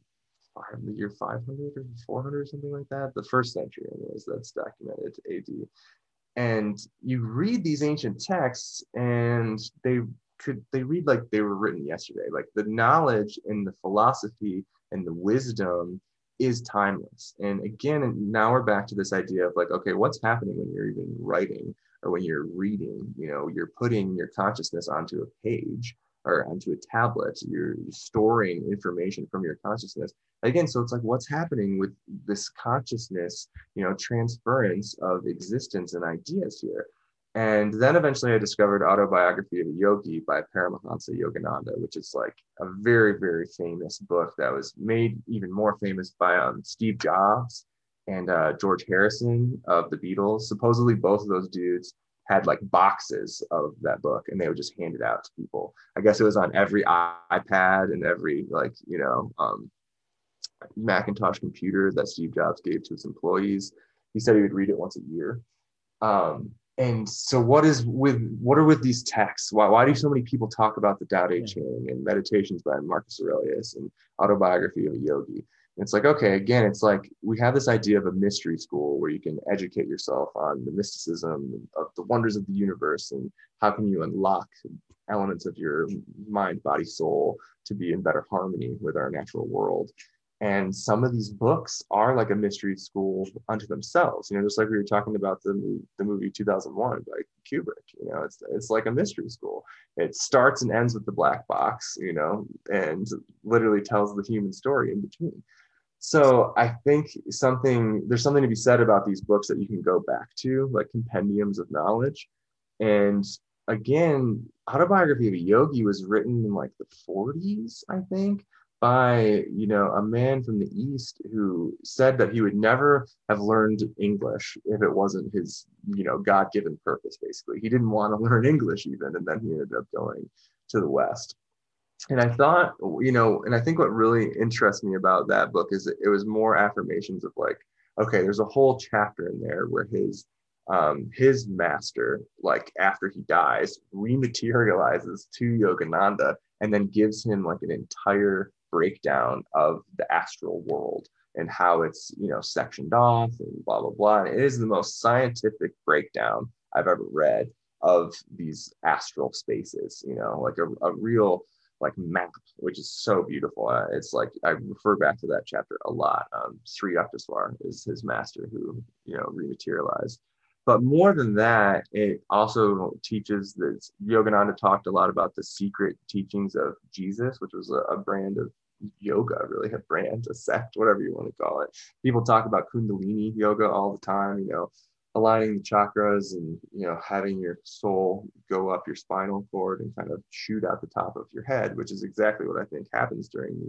the year 500 or 400 or something like that. The first century, anyways, that's documented AD. And you read these ancient texts and they read like they were written yesterday. Like the knowledge and the philosophy and the wisdom is timeless. And again, and now we're back to this idea of like, okay, what's happening when you're even writing or when you're reading? You know, you're putting your consciousness onto a page or onto a tablet. You're storing information from your consciousness. Again, so it's like, what's happening with this consciousness, you know, transference of existence and ideas here? And then eventually I discovered Autobiography of a Yogi by Paramahansa Yogananda, which is like a very, very famous book that was made even more famous by Steve Jobs and George Harrison of the Beatles. Supposedly both of those dudes had like boxes of that book and they would just hand it out to people. I guess it was on every iPad and every like, you know, Macintosh computer that Steve Jobs gave to his employees. He said he would read it once a year. And so what are with these texts? Why do so many people talk about the Tao Te Ching and Meditations by Marcus Aurelius and Autobiography of a Yogi? And it's like, okay, again, it's like we have this idea of a mystery school where you can educate yourself on the mysticism of the wonders of the universe and how can you unlock elements of your mind, body, soul to be in better harmony with our natural world. And some of these books are like a mystery school unto themselves, you know, just like we were talking about the movie 2001 by Kubrick. You know, it's like a mystery school. It starts and ends with the black box, you know, and literally tells the human story in between. So I think there's something to be said about these books that you can go back to, like compendiums of knowledge. And again, Autobiography of a Yogi was written in like the 40s, I think, by, you know, a man from the East who said that he would never have learned English if it wasn't his, you know, God-given purpose, basically. He didn't want to learn English even, and then he ended up going to the West. And I thought, you know, and I think what really interests me about that book is it was more affirmations of like, okay, there's a whole chapter in there where his master, like after he dies, rematerializes to Yogananda and then gives him like an entire breakdown of the astral world and how it's, you know, sectioned off and blah, blah, blah. And it is the most scientific breakdown I've ever read of these astral spaces, you know, like a real like map, which is so beautiful. It's like, I refer back to that chapter a lot. Sri Yukteswar is his master who, you know, rematerialized. But more than that, it also teaches that Yogananda talked a lot about the secret teachings of Jesus, which was a brand of yoga, really a brand, a sect, whatever you want to call it. People talk about Kundalini yoga all the time, you know, aligning the chakras and, you know, having your soul go up your spinal cord and kind of shoot out the top of your head, which is exactly what I think happens during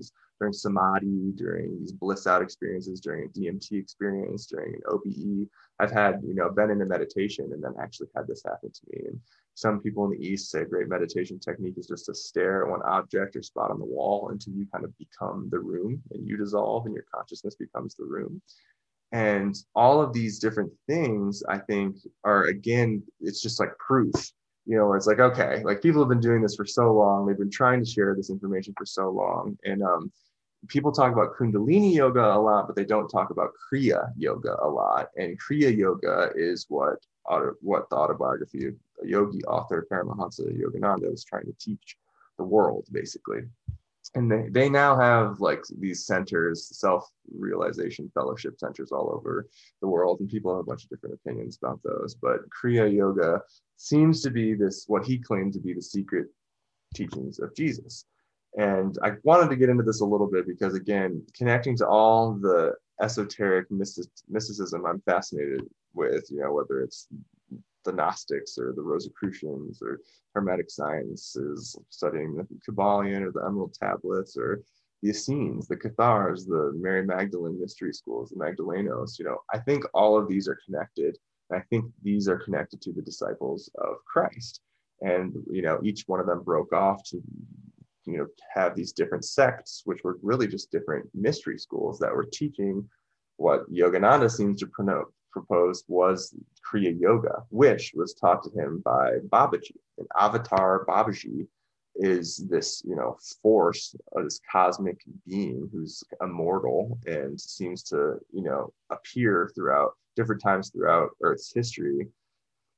samadhi, during these bliss out experiences, during a DMT experience, during an OBE. I've had, you know, been in a meditation and then actually had this happen to me. And some people in the East say a great meditation technique is just to stare at one object or spot on the wall until you kind of become the room and you dissolve and your consciousness becomes the room. And all of these different things, I think, are, again, it's just like proof, you know, where it's like, okay, like people have been doing this for so long. They've been trying to share this information for so long. And people talk about Kundalini yoga a lot, but they don't talk about Kriya yoga a lot. And Kriya yoga is what the Autobiography of a Yogi author Paramahansa Yogananda was trying to teach the world, basically. And they now have like these centers, self-realization fellowship centers all over the world. And people have a bunch of different opinions about those. But Kriya yoga seems to be this, what he claimed to be the secret teachings of Jesus. And I wanted to get into this a little bit because, again, connecting to all the esoteric mysticism I'm fascinated with, you know, whether it's the Gnostics or the Rosicrucians or Hermetic sciences, studying the Kabbalion or the Emerald Tablets or the Essenes, the Cathars, the Mary Magdalene mystery schools, the Magdalenos, you know, I think all of these are connected. And I think these are connected to the disciples of Christ. And, you know, each one of them broke off to, you know, have these different sects, which were really just different mystery schools that were teaching what Yogananda seems to proposed was Kriya yoga, which was taught to him by Babaji. And Avatar Babaji is this, you know, force, this cosmic being who's immortal and seems to, you know, appear throughout different times throughout Earth's history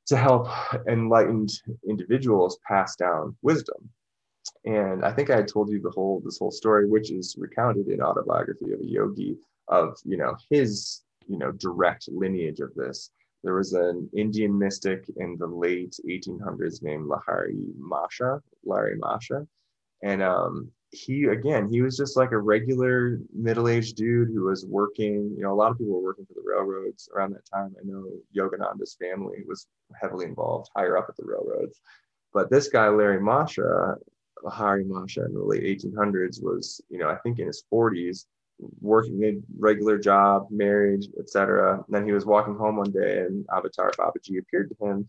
to help enlightened individuals pass down wisdom. And I think I had told you this whole story, which is recounted in Autobiography of a Yogi, of, you know, his, you know, direct lineage of this. There was an Indian mystic in the late 1800s named Lahari Masha. And he was just like a regular middle-aged dude who was working, you know, a lot of people were working for the railroads around that time. I know Yogananda's family was heavily involved higher up at the railroads. But this guy, Lahari Masha in the late 1800s was, you know, I think in his 40s, working a regular job, marriage, etc. Then he was walking home one day and Avatar Babaji appeared to him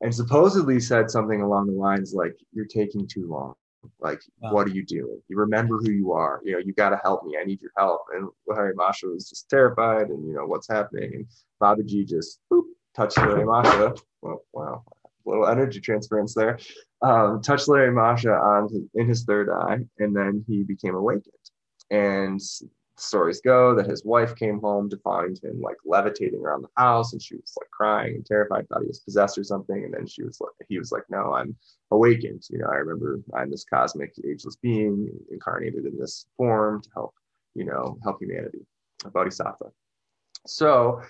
and supposedly said something along the lines like, "You're taking too long. Like, wow. What are you doing? You remember who you are. You know, you got to help me. I need your help." And Lahari Masha was just terrified and, you know, what's happening? And Babaji just boop, touched Larry Masha. Well, wow, little energy transference there. Touched Larry Masha in his third eye, and then he became awakened. And stories go that his wife came home to find him like levitating around the house, and she was like crying and terrified, thought he was possessed or something. And then he was like, no, I'm awakened. You know, I remember I'm this cosmic ageless being incarnated in this form to help, you know, help humanity, a bodhisattva. So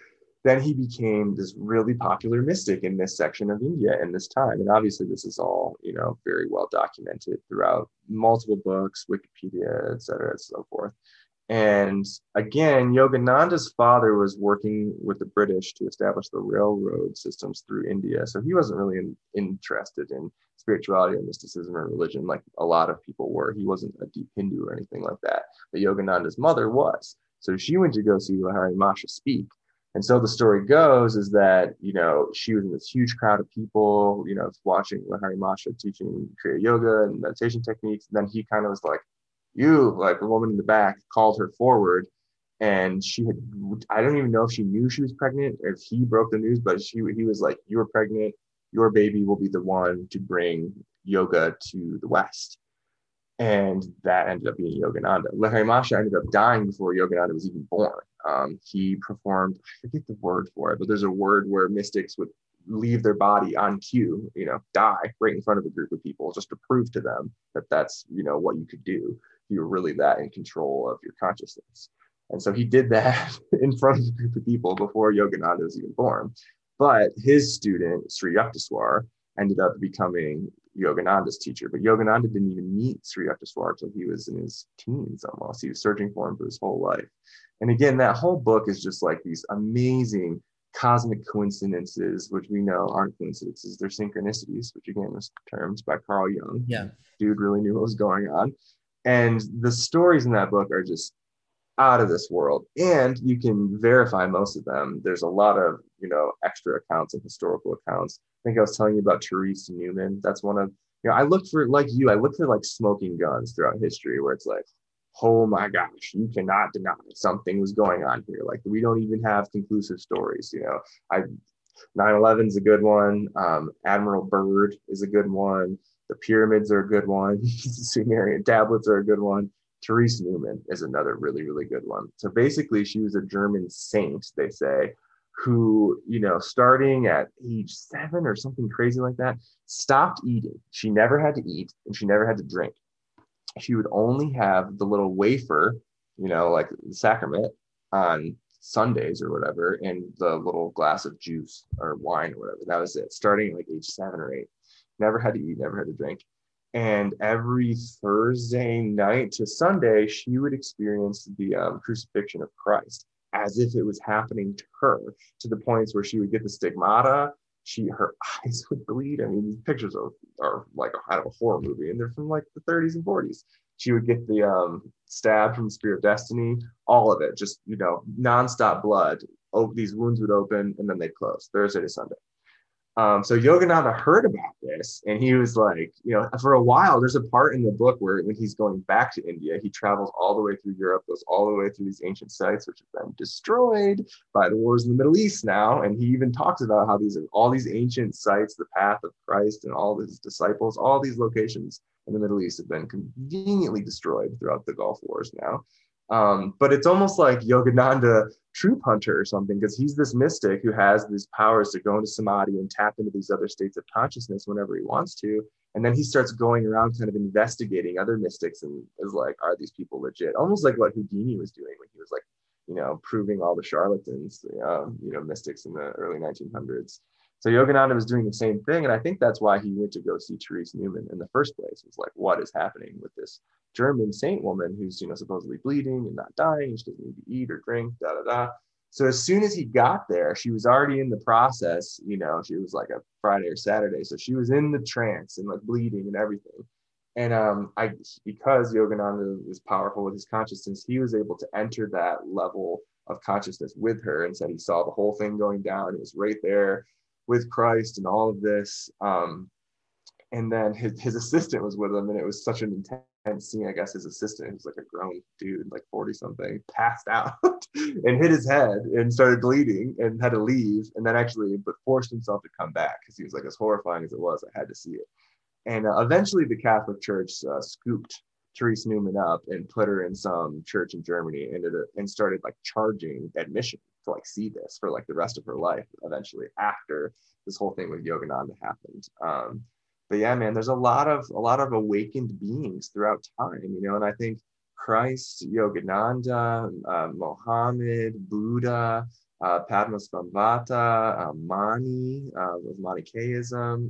then he became this really popular mystic in this section of India in this time. And obviously this is all, you know, very well documented throughout multiple books, Wikipedia, et cetera, and so forth. And again, Yogananda's father was working with the British to establish the railroad systems through India. So he wasn't really interested in spirituality or mysticism or religion like a lot of people were. He wasn't a deep Hindu or anything like that. But Yogananda's mother was. So she went to go see Larry Masha speak. And so the story goes is that, you know, she was in this huge crowd of people, you know, watching Larry Masha teaching Kriya Yoga and meditation techniques. And then he kind of was like, you, like the woman in the back called her forward, and she had, I don't even know if she knew she was pregnant or if he broke the news, but he was like, you were pregnant, your baby will be the one to bring yoga to the West. And that ended up being Yogananda. Larry Masha ended up dying before Yogananda was even born. He performed, I forget the word for it, but there's a word where mystics would leave their body on cue, you know, die right in front of a group of people just to prove to them that that's, you know, what you could do. You're really that in control of your consciousness. And so he did that in front of a group of people before Yogananda was even born. But his student, Sri Yukteswar, ended up becoming Yogananda's teacher. But Yogananda didn't even meet Sri Yukteswar until he was in his teens almost. He was searching for him for his whole life. And again, that whole book is just like these amazing cosmic coincidences, which we know aren't coincidences, they're synchronicities, which again was termed by Carl Jung. Yeah. Dude really knew what was going on. And the stories in that book are just out of this world. And you can verify most of them. There's a lot of, you know, extra accounts and historical accounts. I think I was telling you about Therese Newman. That's one of, you know, I look for like smoking guns throughout history where it's like, oh my gosh, you cannot deny something was going on here. Like we don't even have conclusive stories, you know. 9/11 is a good one. Admiral Byrd is a good one. The pyramids are a good one. Sumerian tablets are a good one. Therese Newman is another really, really good one. So basically she was a German saint, they say, who, you know, starting at age 7 or something crazy like that, stopped eating. She never had to eat and she never had to drink. She would only have the little wafer, you know, like the sacrament on Sundays or whatever, and the little glass of juice or wine or whatever. That was it, starting at like age 7 or 8. Never had to eat, never had to drink. And every Thursday night to Sunday, she would experience the crucifixion of Christ as if it was happening to her, to the points where she would get the stigmata, her eyes would bleed. I mean, these pictures are like out of a horror movie, and they're from like the 30s and 40s. She would get the stab from the Spear of Destiny, all of it, just, you know, nonstop blood. Oh, these wounds would open, and then they'd close Thursday to Sunday. So Yogananda heard about this, and he was like, you know, for a while, there's a part in the book where when he's going back to India, he travels all the way through Europe, goes all the way through these ancient sites, which have been destroyed by the wars in the Middle East now. And he even talks about how these are all these ancient sites, the path of Christ and all his disciples, all these locations in the Middle East have been conveniently destroyed throughout the Gulf Wars now. But it's almost like Yogananda troop hunter or something, because he's this mystic who has these powers to go into samadhi and tap into these other states of consciousness whenever he wants to. And then he starts going around kind of investigating other mystics and is like, are these people legit? Almost like what Houdini was doing when he was like, you know, proving all the charlatans, you know, mystics in the early 1900s. So Yogananda was doing the same thing. And I think that's why he went to go see Therese Newman in the first place. It was like, what is happening with this German saint woman who's, you know, supposedly bleeding and not dying? She doesn't need to eat or drink, da, da, da. So as soon as he got there, she was already in the process. You know, she was like a Friday or Saturday. So she was in the trance and like bleeding and everything. And because Yogananda was powerful with his consciousness, he was able to enter that level of consciousness with her and said he saw the whole thing going down. It was right there with Christ and all of this. And then his assistant was with him, and it was such an and seeing, I guess, his assistant, who's like a grown dude, like 40 something, passed out and hit his head and started bleeding and had to leave. And then actually, but forced himself to come back because he was like, as horrifying as it was, I had to see it. And eventually the Catholic Church scooped Therese Newman up and put her in some church in Germany and started like charging admission to like see this for like the rest of her life eventually after this whole thing with Yogananda happened. But yeah, man, there's a lot of awakened beings throughout time, you know, and I think Christ, Yogananda, Mohammed, Buddha, Padmasambhava, Mani, with Manichaeism,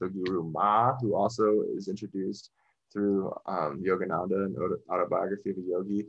the Guru Ma, who also is introduced through Yogananda, an autobiography of a yogi,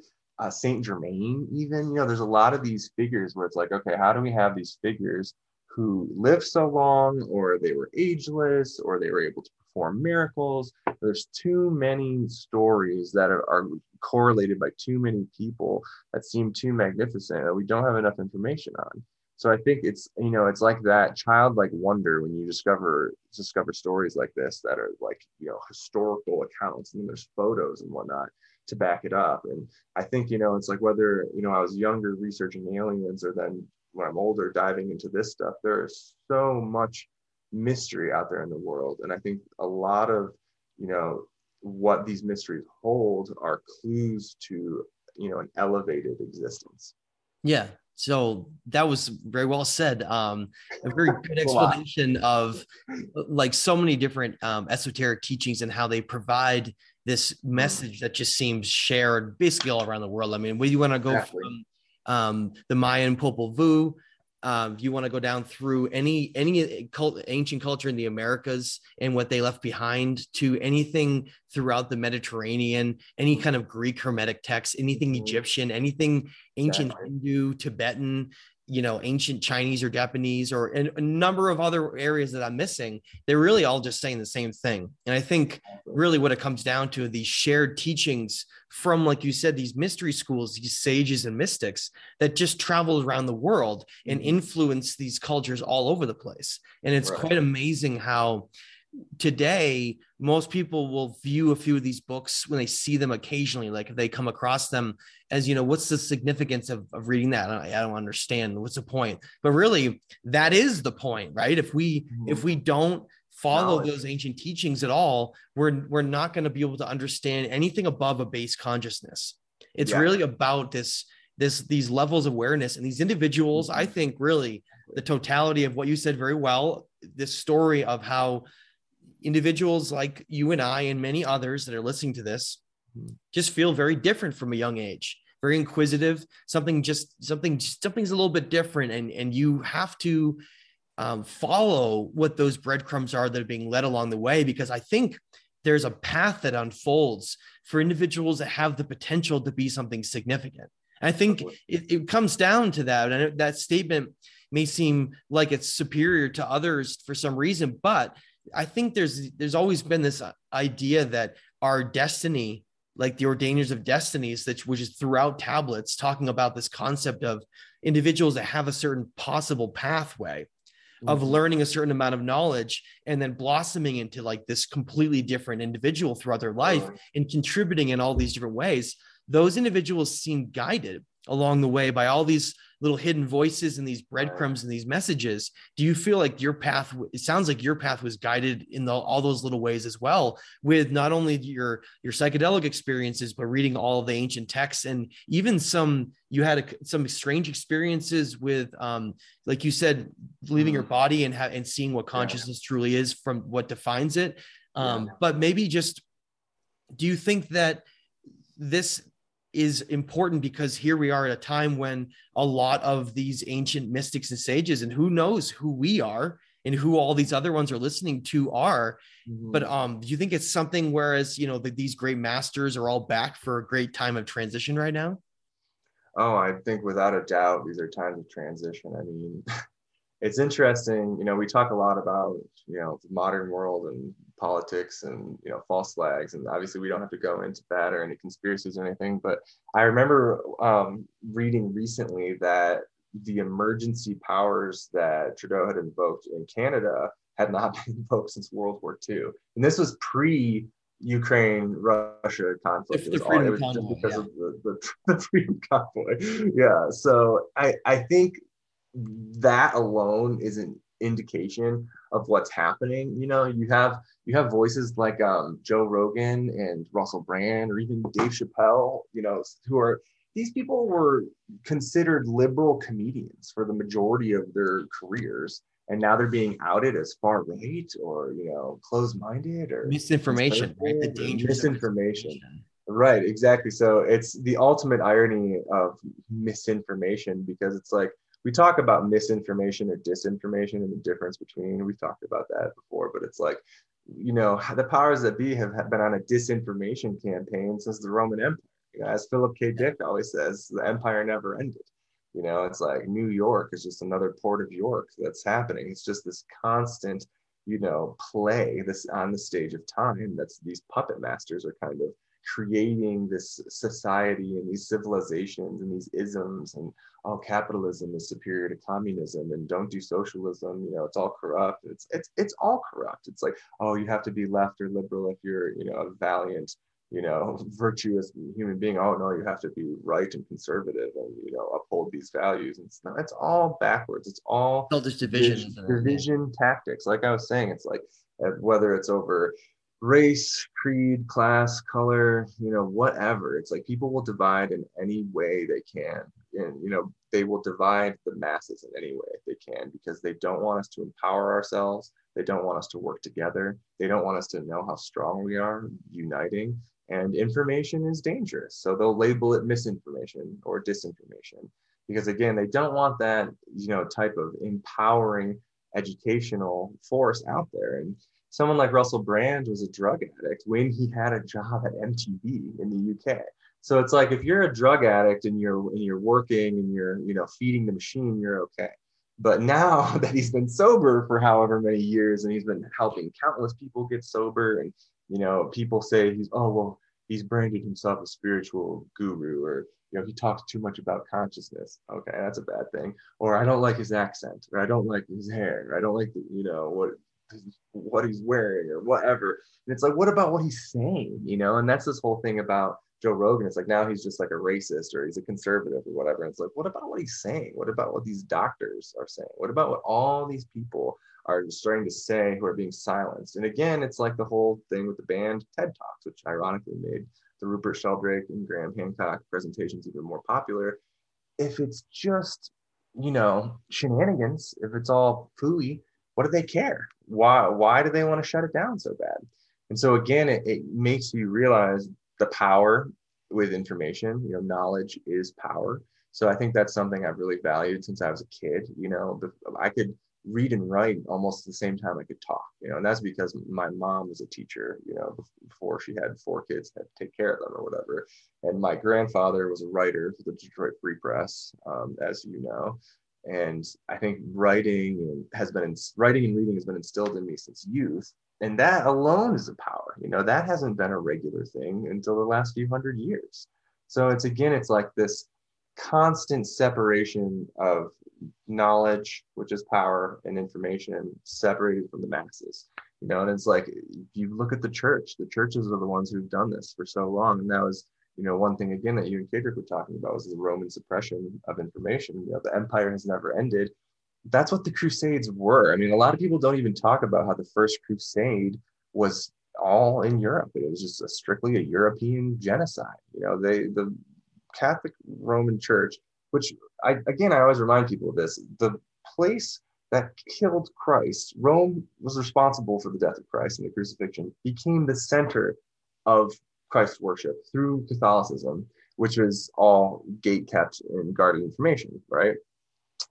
Saint Germain even, you know, there's a lot of these figures where it's like, okay, how do we have these figures who lived so long, or they were ageless, or they were able to perform miracles? There's too many stories that are correlated by too many people that seem too magnificent that we don't have enough information on. So I think it's, you know, it's like that childlike wonder when you discover stories like this that are like, you know, historical accounts, and there's photos and whatnot to back it up. And I think, you know, it's like whether, you know, I was younger researching aliens or then when I'm older diving into this stuff, there is so much mystery out there in the world. And I think a lot of, you know, what these mysteries hold are clues to, you know, an elevated existence. Yeah. So that was very well said. A very good explanation of like so many different esoteric teachings and how they provide this message that just seems shared basically all around the world. I mean, where you want to go from the Mayan Popol Vuh, you want to go down through ancient culture in the Americas and what they left behind, to anything throughout the Mediterranean, any kind of Greek Hermetic text, anything Egyptian, anything ancient Hindu, Tibetan, you know, ancient Chinese or Japanese, or a number of other areas that I'm missing. They're really all just saying the same thing. And I think really what it comes down to, these shared teachings from, like you said, these mystery schools, these sages and mystics that just travel around the world and influence these cultures all over the place. And it's quite amazing how today most people will view a few of these books when they see them occasionally, like if they come across them, as, you know, what's the significance of reading that? I don't understand. What's the point? But really, that is the point, right? If we don't follow those ancient teachings at all, we're not going to be able to understand anything above a base consciousness. It's really about these levels of awareness and these individuals. I think really the totality of what you said very well, this story of how individuals like you and I and many others that are listening to this just feel very different from a young age, very inquisitive, something's a little bit different. And you have to follow what those breadcrumbs are that are being led along the way, because I think there's a path that unfolds for individuals that have the potential to be something significant. I think it comes down to that. And that statement may seem like it's superior to others for some reason, but I think there's always been this idea that our destiny, like the ordainers of destinies, which is throughout tablets, talking about this concept of individuals that have a certain possible pathway of learning a certain amount of knowledge and then blossoming into like this completely different individual throughout their life and contributing in all these different ways. Those individuals seem guided along the way by all these little hidden voices and these breadcrumbs and these messages. Do you feel like it sounds like your path was guided in all those little ways as well, with not only your psychedelic experiences, but reading all of the ancient texts, and even you had some strange experiences with, like you said, leaving your body and seeing what consciousness truly is from what defines it. But maybe just, do you think that this is important because here we are at a time when a lot of these ancient mystics and sages, and who knows who we are and who all these other ones are listening to are, but do you think it's something, whereas, you know, these great masters are all back for a great time of transition right now? Oh, I think without a doubt, these are times of transition. I mean, it's interesting, you know, we talk a lot about, you know, the modern world and politics and, you know, false flags, and obviously we don't have to go into that or any conspiracies or anything, but I remember reading recently that the emergency powers that Trudeau had invoked in Canada had not been invoked since World War II, and this was pre Ukraine-Russia conflict. It was all just because of the freedom convoy. Yeah. So I think that alone is an indication of what's happening. You know, you have voices like Joe Rogan and Russell Brand, or even Dave Chappelle, you know, these people were considered liberal comedians for the majority of their careers. And now they're being outed as far right, or, you know, closed-minded, or misinformation, right? The dangerous misinformation. Right, exactly. So it's the ultimate irony of misinformation, because it's like, we talk about misinformation or disinformation and the difference between, we've talked about that before, but it's like, you know, the powers that be have been on a disinformation campaign since the Roman Empire. You know, as Philip K. Dick always says, the empire never ended. You know, it's like New York is just another Port of York that's happening. It's just this constant, you know, play this on the stage of time. That's these puppet masters are kind of creating this society and these civilizations and these isms, and oh, capitalism is superior to communism, and don't do socialism. You know, it's all corrupt. It's all corrupt. It's like, oh, you have to be left or liberal if you're, you know, a valiant, you know, virtuous human being. Oh no, you have to be right and conservative and, you know, uphold these values. And it's not, it's all backwards. It's all just division tactics. Like I was saying, it's like, whether it's over race, creed, class, color, you know, whatever, it's like people will divide in any way they can. And, you know, they will divide the masses in any way they can, because they don't want us to empower ourselves. They don't want us to work together. They don't want us to know how strong we are uniting. And information is dangerous. So they'll label it misinformation or disinformation, because again, they don't want that, you know, type of empowering educational force out there. And someone like Russell Brand was a drug addict when he had a job at MTV in the UK. So it's like, if you're a drug addict and you're working and you're, you know, feeding the machine, you're okay. But now that he's been sober for however many years, and he's been helping countless people get sober, and, you know, people say he's, oh, well, he's branded himself a spiritual guru, or, you know, he talks too much about consciousness. Okay, that's a bad thing. Or I don't like his accent, or I don't like his hair, or I don't like the, you know, what he's wearing, or whatever. And it's like, what about what he's saying, you know? And that's this whole thing about Joe Rogan. It's like, now he's just like a racist, or he's a conservative, or whatever. And it's like, what about what he's saying? What about what these doctors are saying? What about what all these people are starting to say, who are being silenced? And again, it's like the whole thing with the band TED Talks, which ironically made the Rupert Sheldrake and Graham Hancock presentations even more popular. If it's just, you know, shenanigans, if it's all phooey, what do they care? Why do they want to shut it down so bad? And so again, it makes you realize the power with information. You know, knowledge is power. So I think that's something I've really valued since I was a kid. You know, I could read and write almost the same time I could talk, you know, and that's because my mom was a teacher, you know, before she had four kids, had to take care of them or whatever. And my grandfather was a writer for the Detroit Free Press, as you know. And I think writing and reading has been instilled in me since youth. And that alone is a power, you know, that hasn't been a regular thing until the last few hundred years. So it's, again, it's like this constant separation of knowledge, which is power, and information separated from the masses, you know. And it's like, if you look at the churches are the ones who've done this for so long. And that was, you know, one thing again that you and Kedrick were talking about was the Roman suppression of information. You know, the empire has never ended. That's what the Crusades were. I mean, a lot of people don't even talk about how the first Crusade was all in Europe. It was just strictly a European genocide. You know, the Catholic Roman Church, which I always remind people of this, the place that killed Christ, Rome was responsible for the death of Christ and the crucifixion, became the center of Christ worship through Catholicism, which was all gate-kept and guarded information, right?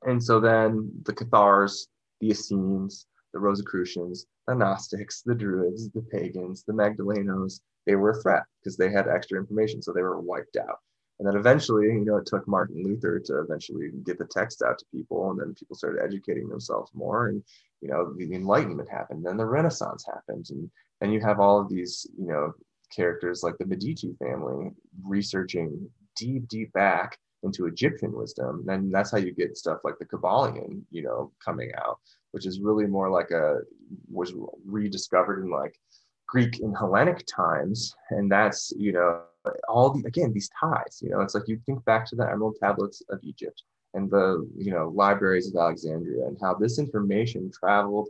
And so then the Cathars, the Essenes, the Rosicrucians, the Gnostics, the Druids, the pagans, the Magdalenos, they were a threat because they had extra information, so they were wiped out. And then eventually, you know, it took Martin Luther to eventually get the text out to people, and then people started educating themselves more, and, you know, the Enlightenment happened, then the Renaissance happened, and you have all of these, you know, characters like the Medici family researching deep back into Egyptian wisdom. And that's how you get stuff like the Kabbalion, you know, coming out, which is really more like was rediscovered in like Greek in Hellenic times. And that's, you know, all the, again, these ties, you know, it's like you think back to the Emerald Tablets of Egypt and the, you know, libraries of Alexandria and how this information traveled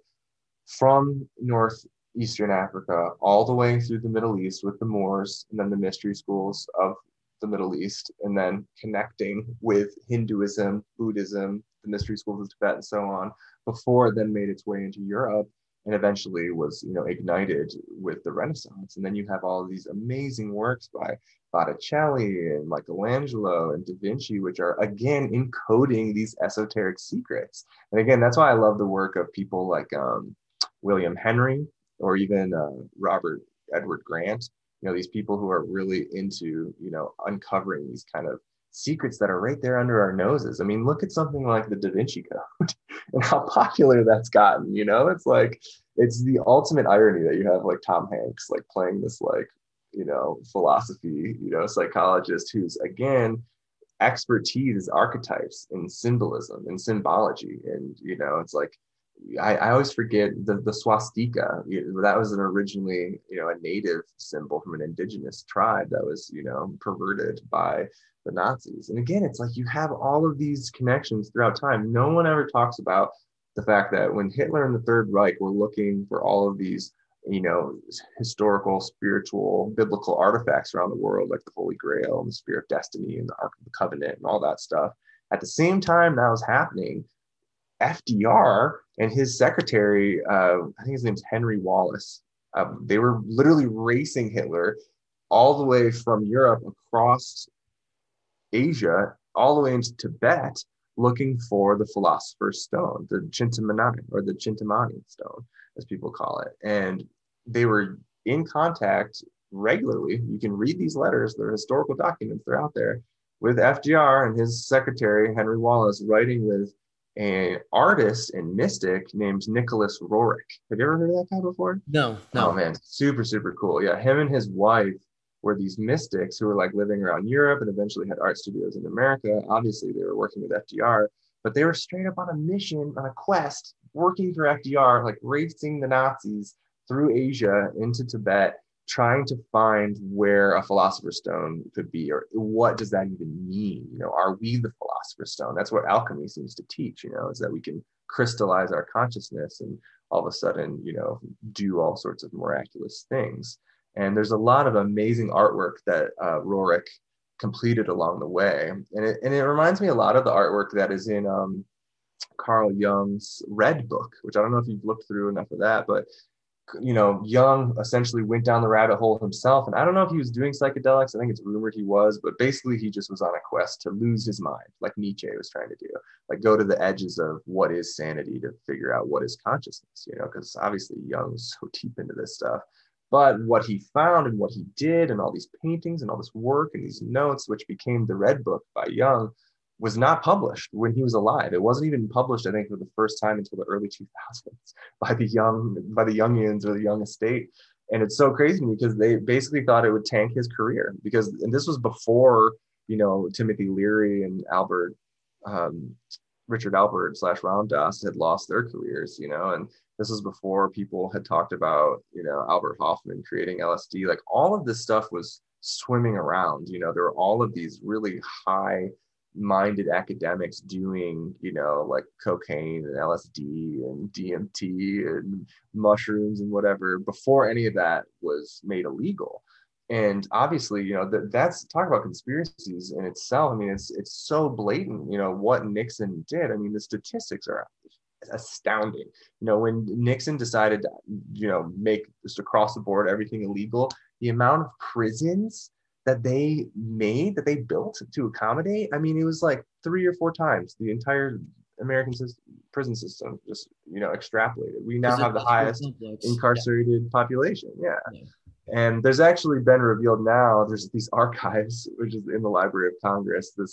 from northeastern Africa all the way through the Middle East with the Moors and then the mystery schools of the Middle East, and then connecting with Hinduism, Buddhism, the mystery schools of Tibet, and so on, before it then made its way into Europe and eventually was, you know, ignited with the Renaissance. And then you have all of these amazing works by Botticelli and Michelangelo and Da Vinci, which are again encoding these esoteric secrets. And again, that's why I love the work of people like William Henry or even Robert Edward Grant. You know, these people who are really into, you know, uncovering these kind of secrets that are right there under our noses. I mean, look at something like the Da Vinci Code and how popular that's gotten. You know, it's like, it's the ultimate irony that you have like Tom Hanks, like playing this, like, you know, philosophy, you know, psychologist who's, again, expertise is archetypes and symbolism and symbology. And, you know, it's like, I always forget the swastika. That was an originally, you know, a native symbol from an indigenous tribe that was, you know, perverted by the Nazis. And again, it's like you have all of these connections throughout time. No one ever talks about the fact that when Hitler and the Third Reich were looking for all of these, you know, historical, spiritual, biblical artifacts around the world, like the Holy Grail and the Spear of Destiny and the Ark of the Covenant and all that stuff, at the same time that was happening, FDR and his secretary, I think his name's Henry Wallace, they were literally racing Hitler all the way from Europe across Asia, all the way into Tibet, looking for the Philosopher's Stone, the Chintamani, or the Chintamani Stone, as people call it. And they were in contact regularly. You can read these letters, they're historical documents, they're out there, with FDR and his secretary, Henry Wallace, writing with an artist and mystic named Nicholas Roerich. Have you ever heard of that guy before? No. Oh man, super, super cool. Yeah, him and his wife were these mystics who were like living around Europe and eventually had art studios in America. Obviously they were working with FDR, but they were straight up on a mission, on a quest, working for FDR, like racing the Nazis through Asia into Tibet, trying to find where a Philosopher's Stone could be, or what does that even mean? You know, are we the Philosopher's Stone? That's what alchemy seems to teach, you know, is that we can crystallize our consciousness and all of a sudden, you know, do all sorts of miraculous things. And there's a lot of amazing artwork that Roerich completed along the way. And it reminds me a lot of the artwork that is in Carl Jung's Red Book, which I don't know if you've looked through enough of that, but you know, Jung essentially went down the rabbit hole himself. And I don't know if he was doing psychedelics. I think it's rumored he was, but basically he just was on a quest to lose his mind, like Nietzsche was trying to do, like go to the edges of what is sanity to figure out what is consciousness, you know, because obviously Jung was so deep into this stuff. But what he found and what he did and all these paintings and all this work and these notes, which became the Red Book by Jung, was not published when he was alive. It wasn't even published, I think, for the first time until the early 2000s by the Jungians or the Jung estate. And it's so crazy because they basically thought it would tank his career because, and this was before, you know, Timothy Leary and Richard Alpert / Ram Dass had lost their careers, you know, and this was before people had talked about, you know, Albert Hoffman creating LSD, like all of this stuff was swimming around, you know, there were all of these really high minded academics doing, you know, like cocaine and LSD and DMT and mushrooms and whatever before any of that was made illegal. And obviously, you know, that's talk about conspiracies in itself. I mean, it's so blatant, you know, what Nixon did. I mean, the statistics are astounding. You know, when Nixon decided to, you know, make just across the board everything illegal, the amount of prisons that they made, that they built to accommodate, I mean, it was like 3 or 4 times the entire American prison system, just, you know, extrapolated. We now have the highest incarcerated population. Yeah. And there's actually been revealed now, there's these archives, which is in the Library of Congress. There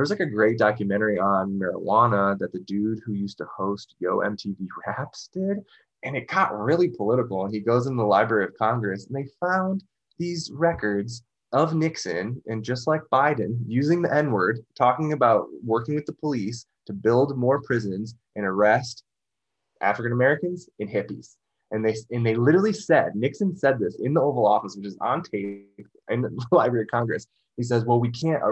was like a great documentary on marijuana that the dude who used to host Yo MTV Raps did. And it got really political. And he goes in the Library of Congress and they found these records of Nixon, and just like Biden, using the N-word, talking about working with the police to build more prisons and arrest African-Americans and hippies. And they literally said, Nixon said this in the Oval Office, which is on tape in the Library of Congress. He says, well, we can't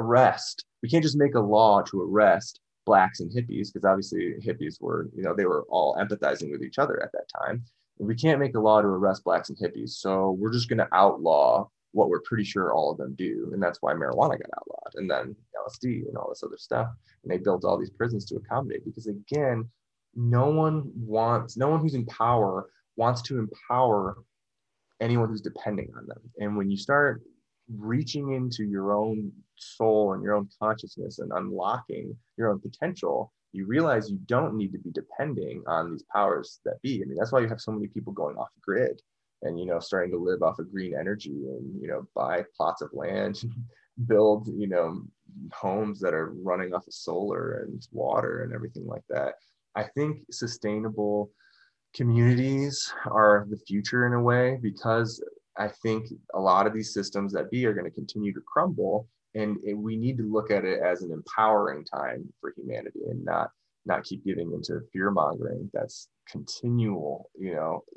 just make a law to arrest blacks and hippies, because obviously hippies were, they were all empathizing with each other at that time. And we can't make a law to arrest blacks and hippies. So we're just going to outlaw what we're pretty sure all of them do. And that's why marijuana got outlawed, and then LSD and all this other stuff. And they built all these prisons to accommodate, because again, no one who's in power wants to empower anyone who's depending on them. And when you start reaching into your own soul and your own consciousness and unlocking your own potential, you realize you don't need to be depending on these powers that be. I mean, that's why you have so many people going off the grid and, starting to live off of green energy and, buy plots of land, build, homes that are running off of solar and water and everything like that. I think sustainable communities are the future in a way, because I think a lot of these systems that be are going to continue to crumble, and we need to look at it as an empowering time for humanity and not keep giving into fear mongering that's continual,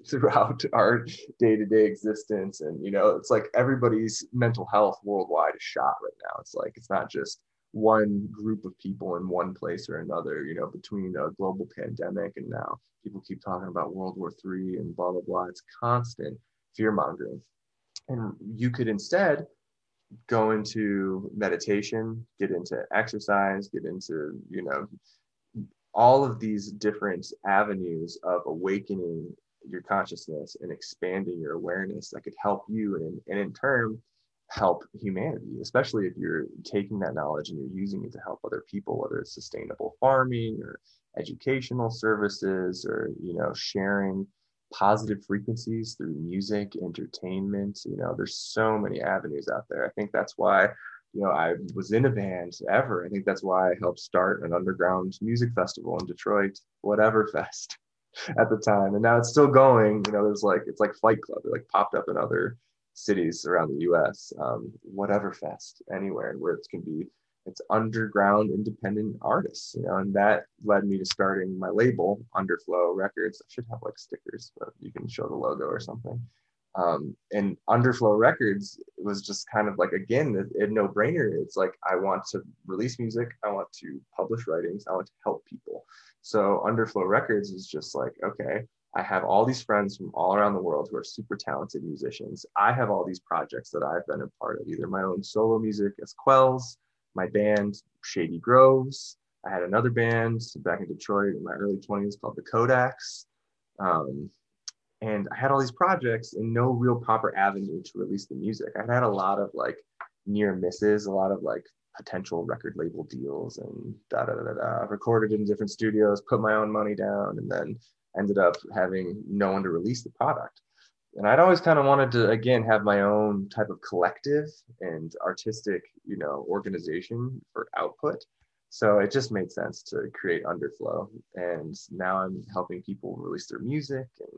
throughout our day-to-day existence. And it's like everybody's mental health worldwide is shot right now. It's like, it's not just one group of people in one place or another, between a global pandemic and now people keep talking about World War III and blah, blah, blah. It's constant fear mongering. And you could instead go into meditation, get into exercise, get into, all of these different avenues of awakening your consciousness and expanding your awareness that could help you and in turn help humanity, especially if you're taking that knowledge and you're using it to help other people, whether it's sustainable farming or educational services or, sharing positive frequencies through music, entertainment. There's so many avenues out there. I think that's why, I was in a band ever. I think that's why I helped start an underground music festival in Detroit, Whatever Fest at the time. And now it's still going, it's like Fight Club. It like popped up in other cities around the US, Whatever Fest, anywhere where it can be, it's underground independent artists, and that led me to starting my label, Underflow Records. I should have like stickers, but you can show the logo or something. And Underflow Records was just kind of like, again, a no-brainer. It's like, I want to release music, I want to publish writings, I want to help people. So Underflow Records is just like, okay, I have all these friends from all around the world who are super talented musicians. I have all these projects that I've been a part of, either my own solo music as Quells, my band Shady Groves. I had another band back in Detroit in my early 20s called the Kodaks. And I had all these projects and no real proper avenue to release the music. I had a lot of like near misses, a lot of like potential record label deals and recorded in different studios, put my own money down, and then ended up having no one to release the product. And I'd always kind of wanted to, again, have my own type of collective and artistic, organization for output. So it just made sense to create Underflow. And now I'm helping people release their music. And,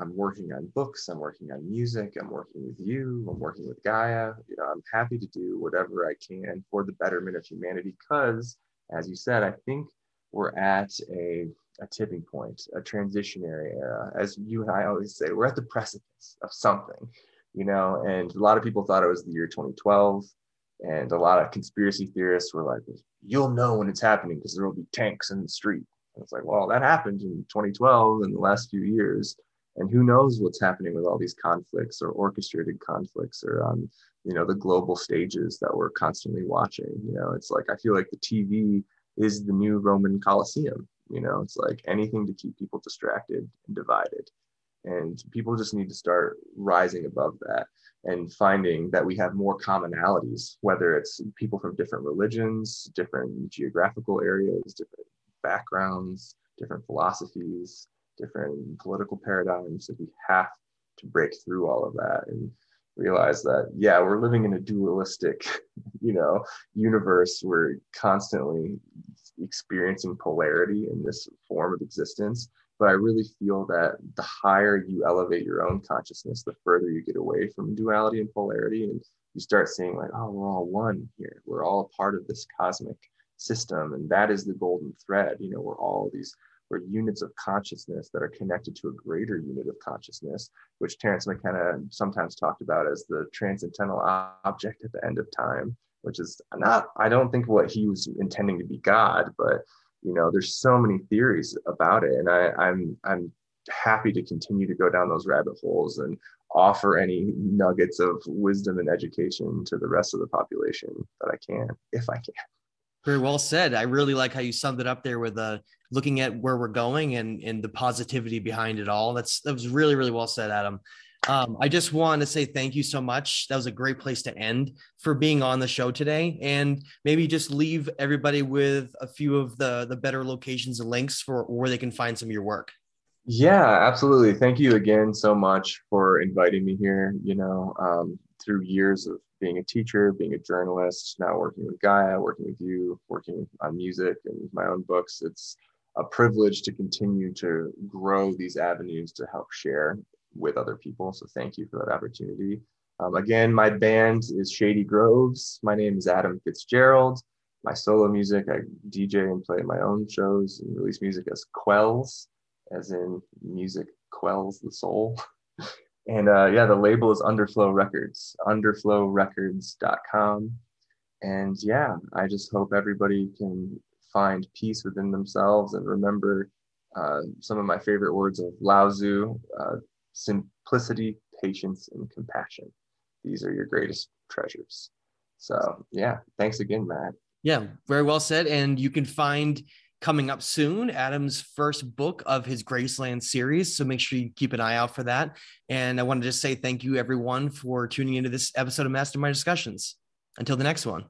I'm working on books, I'm working on music, I'm working with you, I'm working with Gaia. I'm happy to do whatever I can for the betterment of humanity, because, as you said, I think we're at a tipping point, a transitionary era. As you and I always say, we're at the precipice of something, and a lot of people thought it was the year 2012. And a lot of conspiracy theorists were like, you'll know when it's happening because there will be tanks in the street. And it's like, well, that happened in 2012 in the last few years. And who knows what's happening with all these conflicts or orchestrated conflicts or, the global stages that we're constantly watching. It's like, I feel like the TV is the new Roman Colosseum. It's like anything to keep people distracted and divided. And people just need to start rising above that and finding that we have more commonalities, whether it's people from different religions, different geographical areas, different backgrounds, different philosophies, different political paradigms. So we have to break through all of that and realize that, yeah, we're living in a dualistic, universe. We're constantly experiencing polarity in this form of existence. But I really feel that the higher you elevate your own consciousness, the further you get away from duality and polarity, and you start seeing like, oh, we're all one here, we're all a part of this cosmic system, and that is the golden thread. We're all these or units of consciousness that are connected to a greater unit of consciousness, which Terence McKenna sometimes talked about as the transcendental object at the end of time, which is not, I don't think what he was intending to be God, but you know, there's so many theories about it. And I'm happy to continue to go down those rabbit holes and offer any nuggets of wisdom and education to the rest of the population that I can, if I can. Very well said. I really like how you summed it up there with looking at where we're going and the positivity behind it all. That was really, really well said, Adam. I just want to say thank you so much. That was a great place to end for being on the show today. And maybe just leave everybody with a few of the better locations and links for where they can find some of your work. Yeah, absolutely. Thank you again so much for inviting me here. You know, through years of being a teacher, being a journalist, now working with Gaia, working with you, working on music and my own books, it's a privilege to continue to grow these avenues to help share with other people. So thank you for that opportunity. Again, my band is Shady Groves. My name is Adam Fitzgerald. My solo music, I DJ and play my own shows and release music as Quells, as in music quells the soul. And yeah, the label is Underflow Records, underflowrecords.com. And yeah, I just hope everybody can find peace within themselves and remember some of my favorite words of Lao Tzu, simplicity, patience, and compassion. These are your greatest treasures. So yeah, thanks again, Matt. Yeah, very well said. And you can find coming up soon Adam's first book of his Graceland series. So make sure you keep an eye out for that. And I want to just say thank you everyone for tuning into this episode of Mastermind Discussions. Until the next one.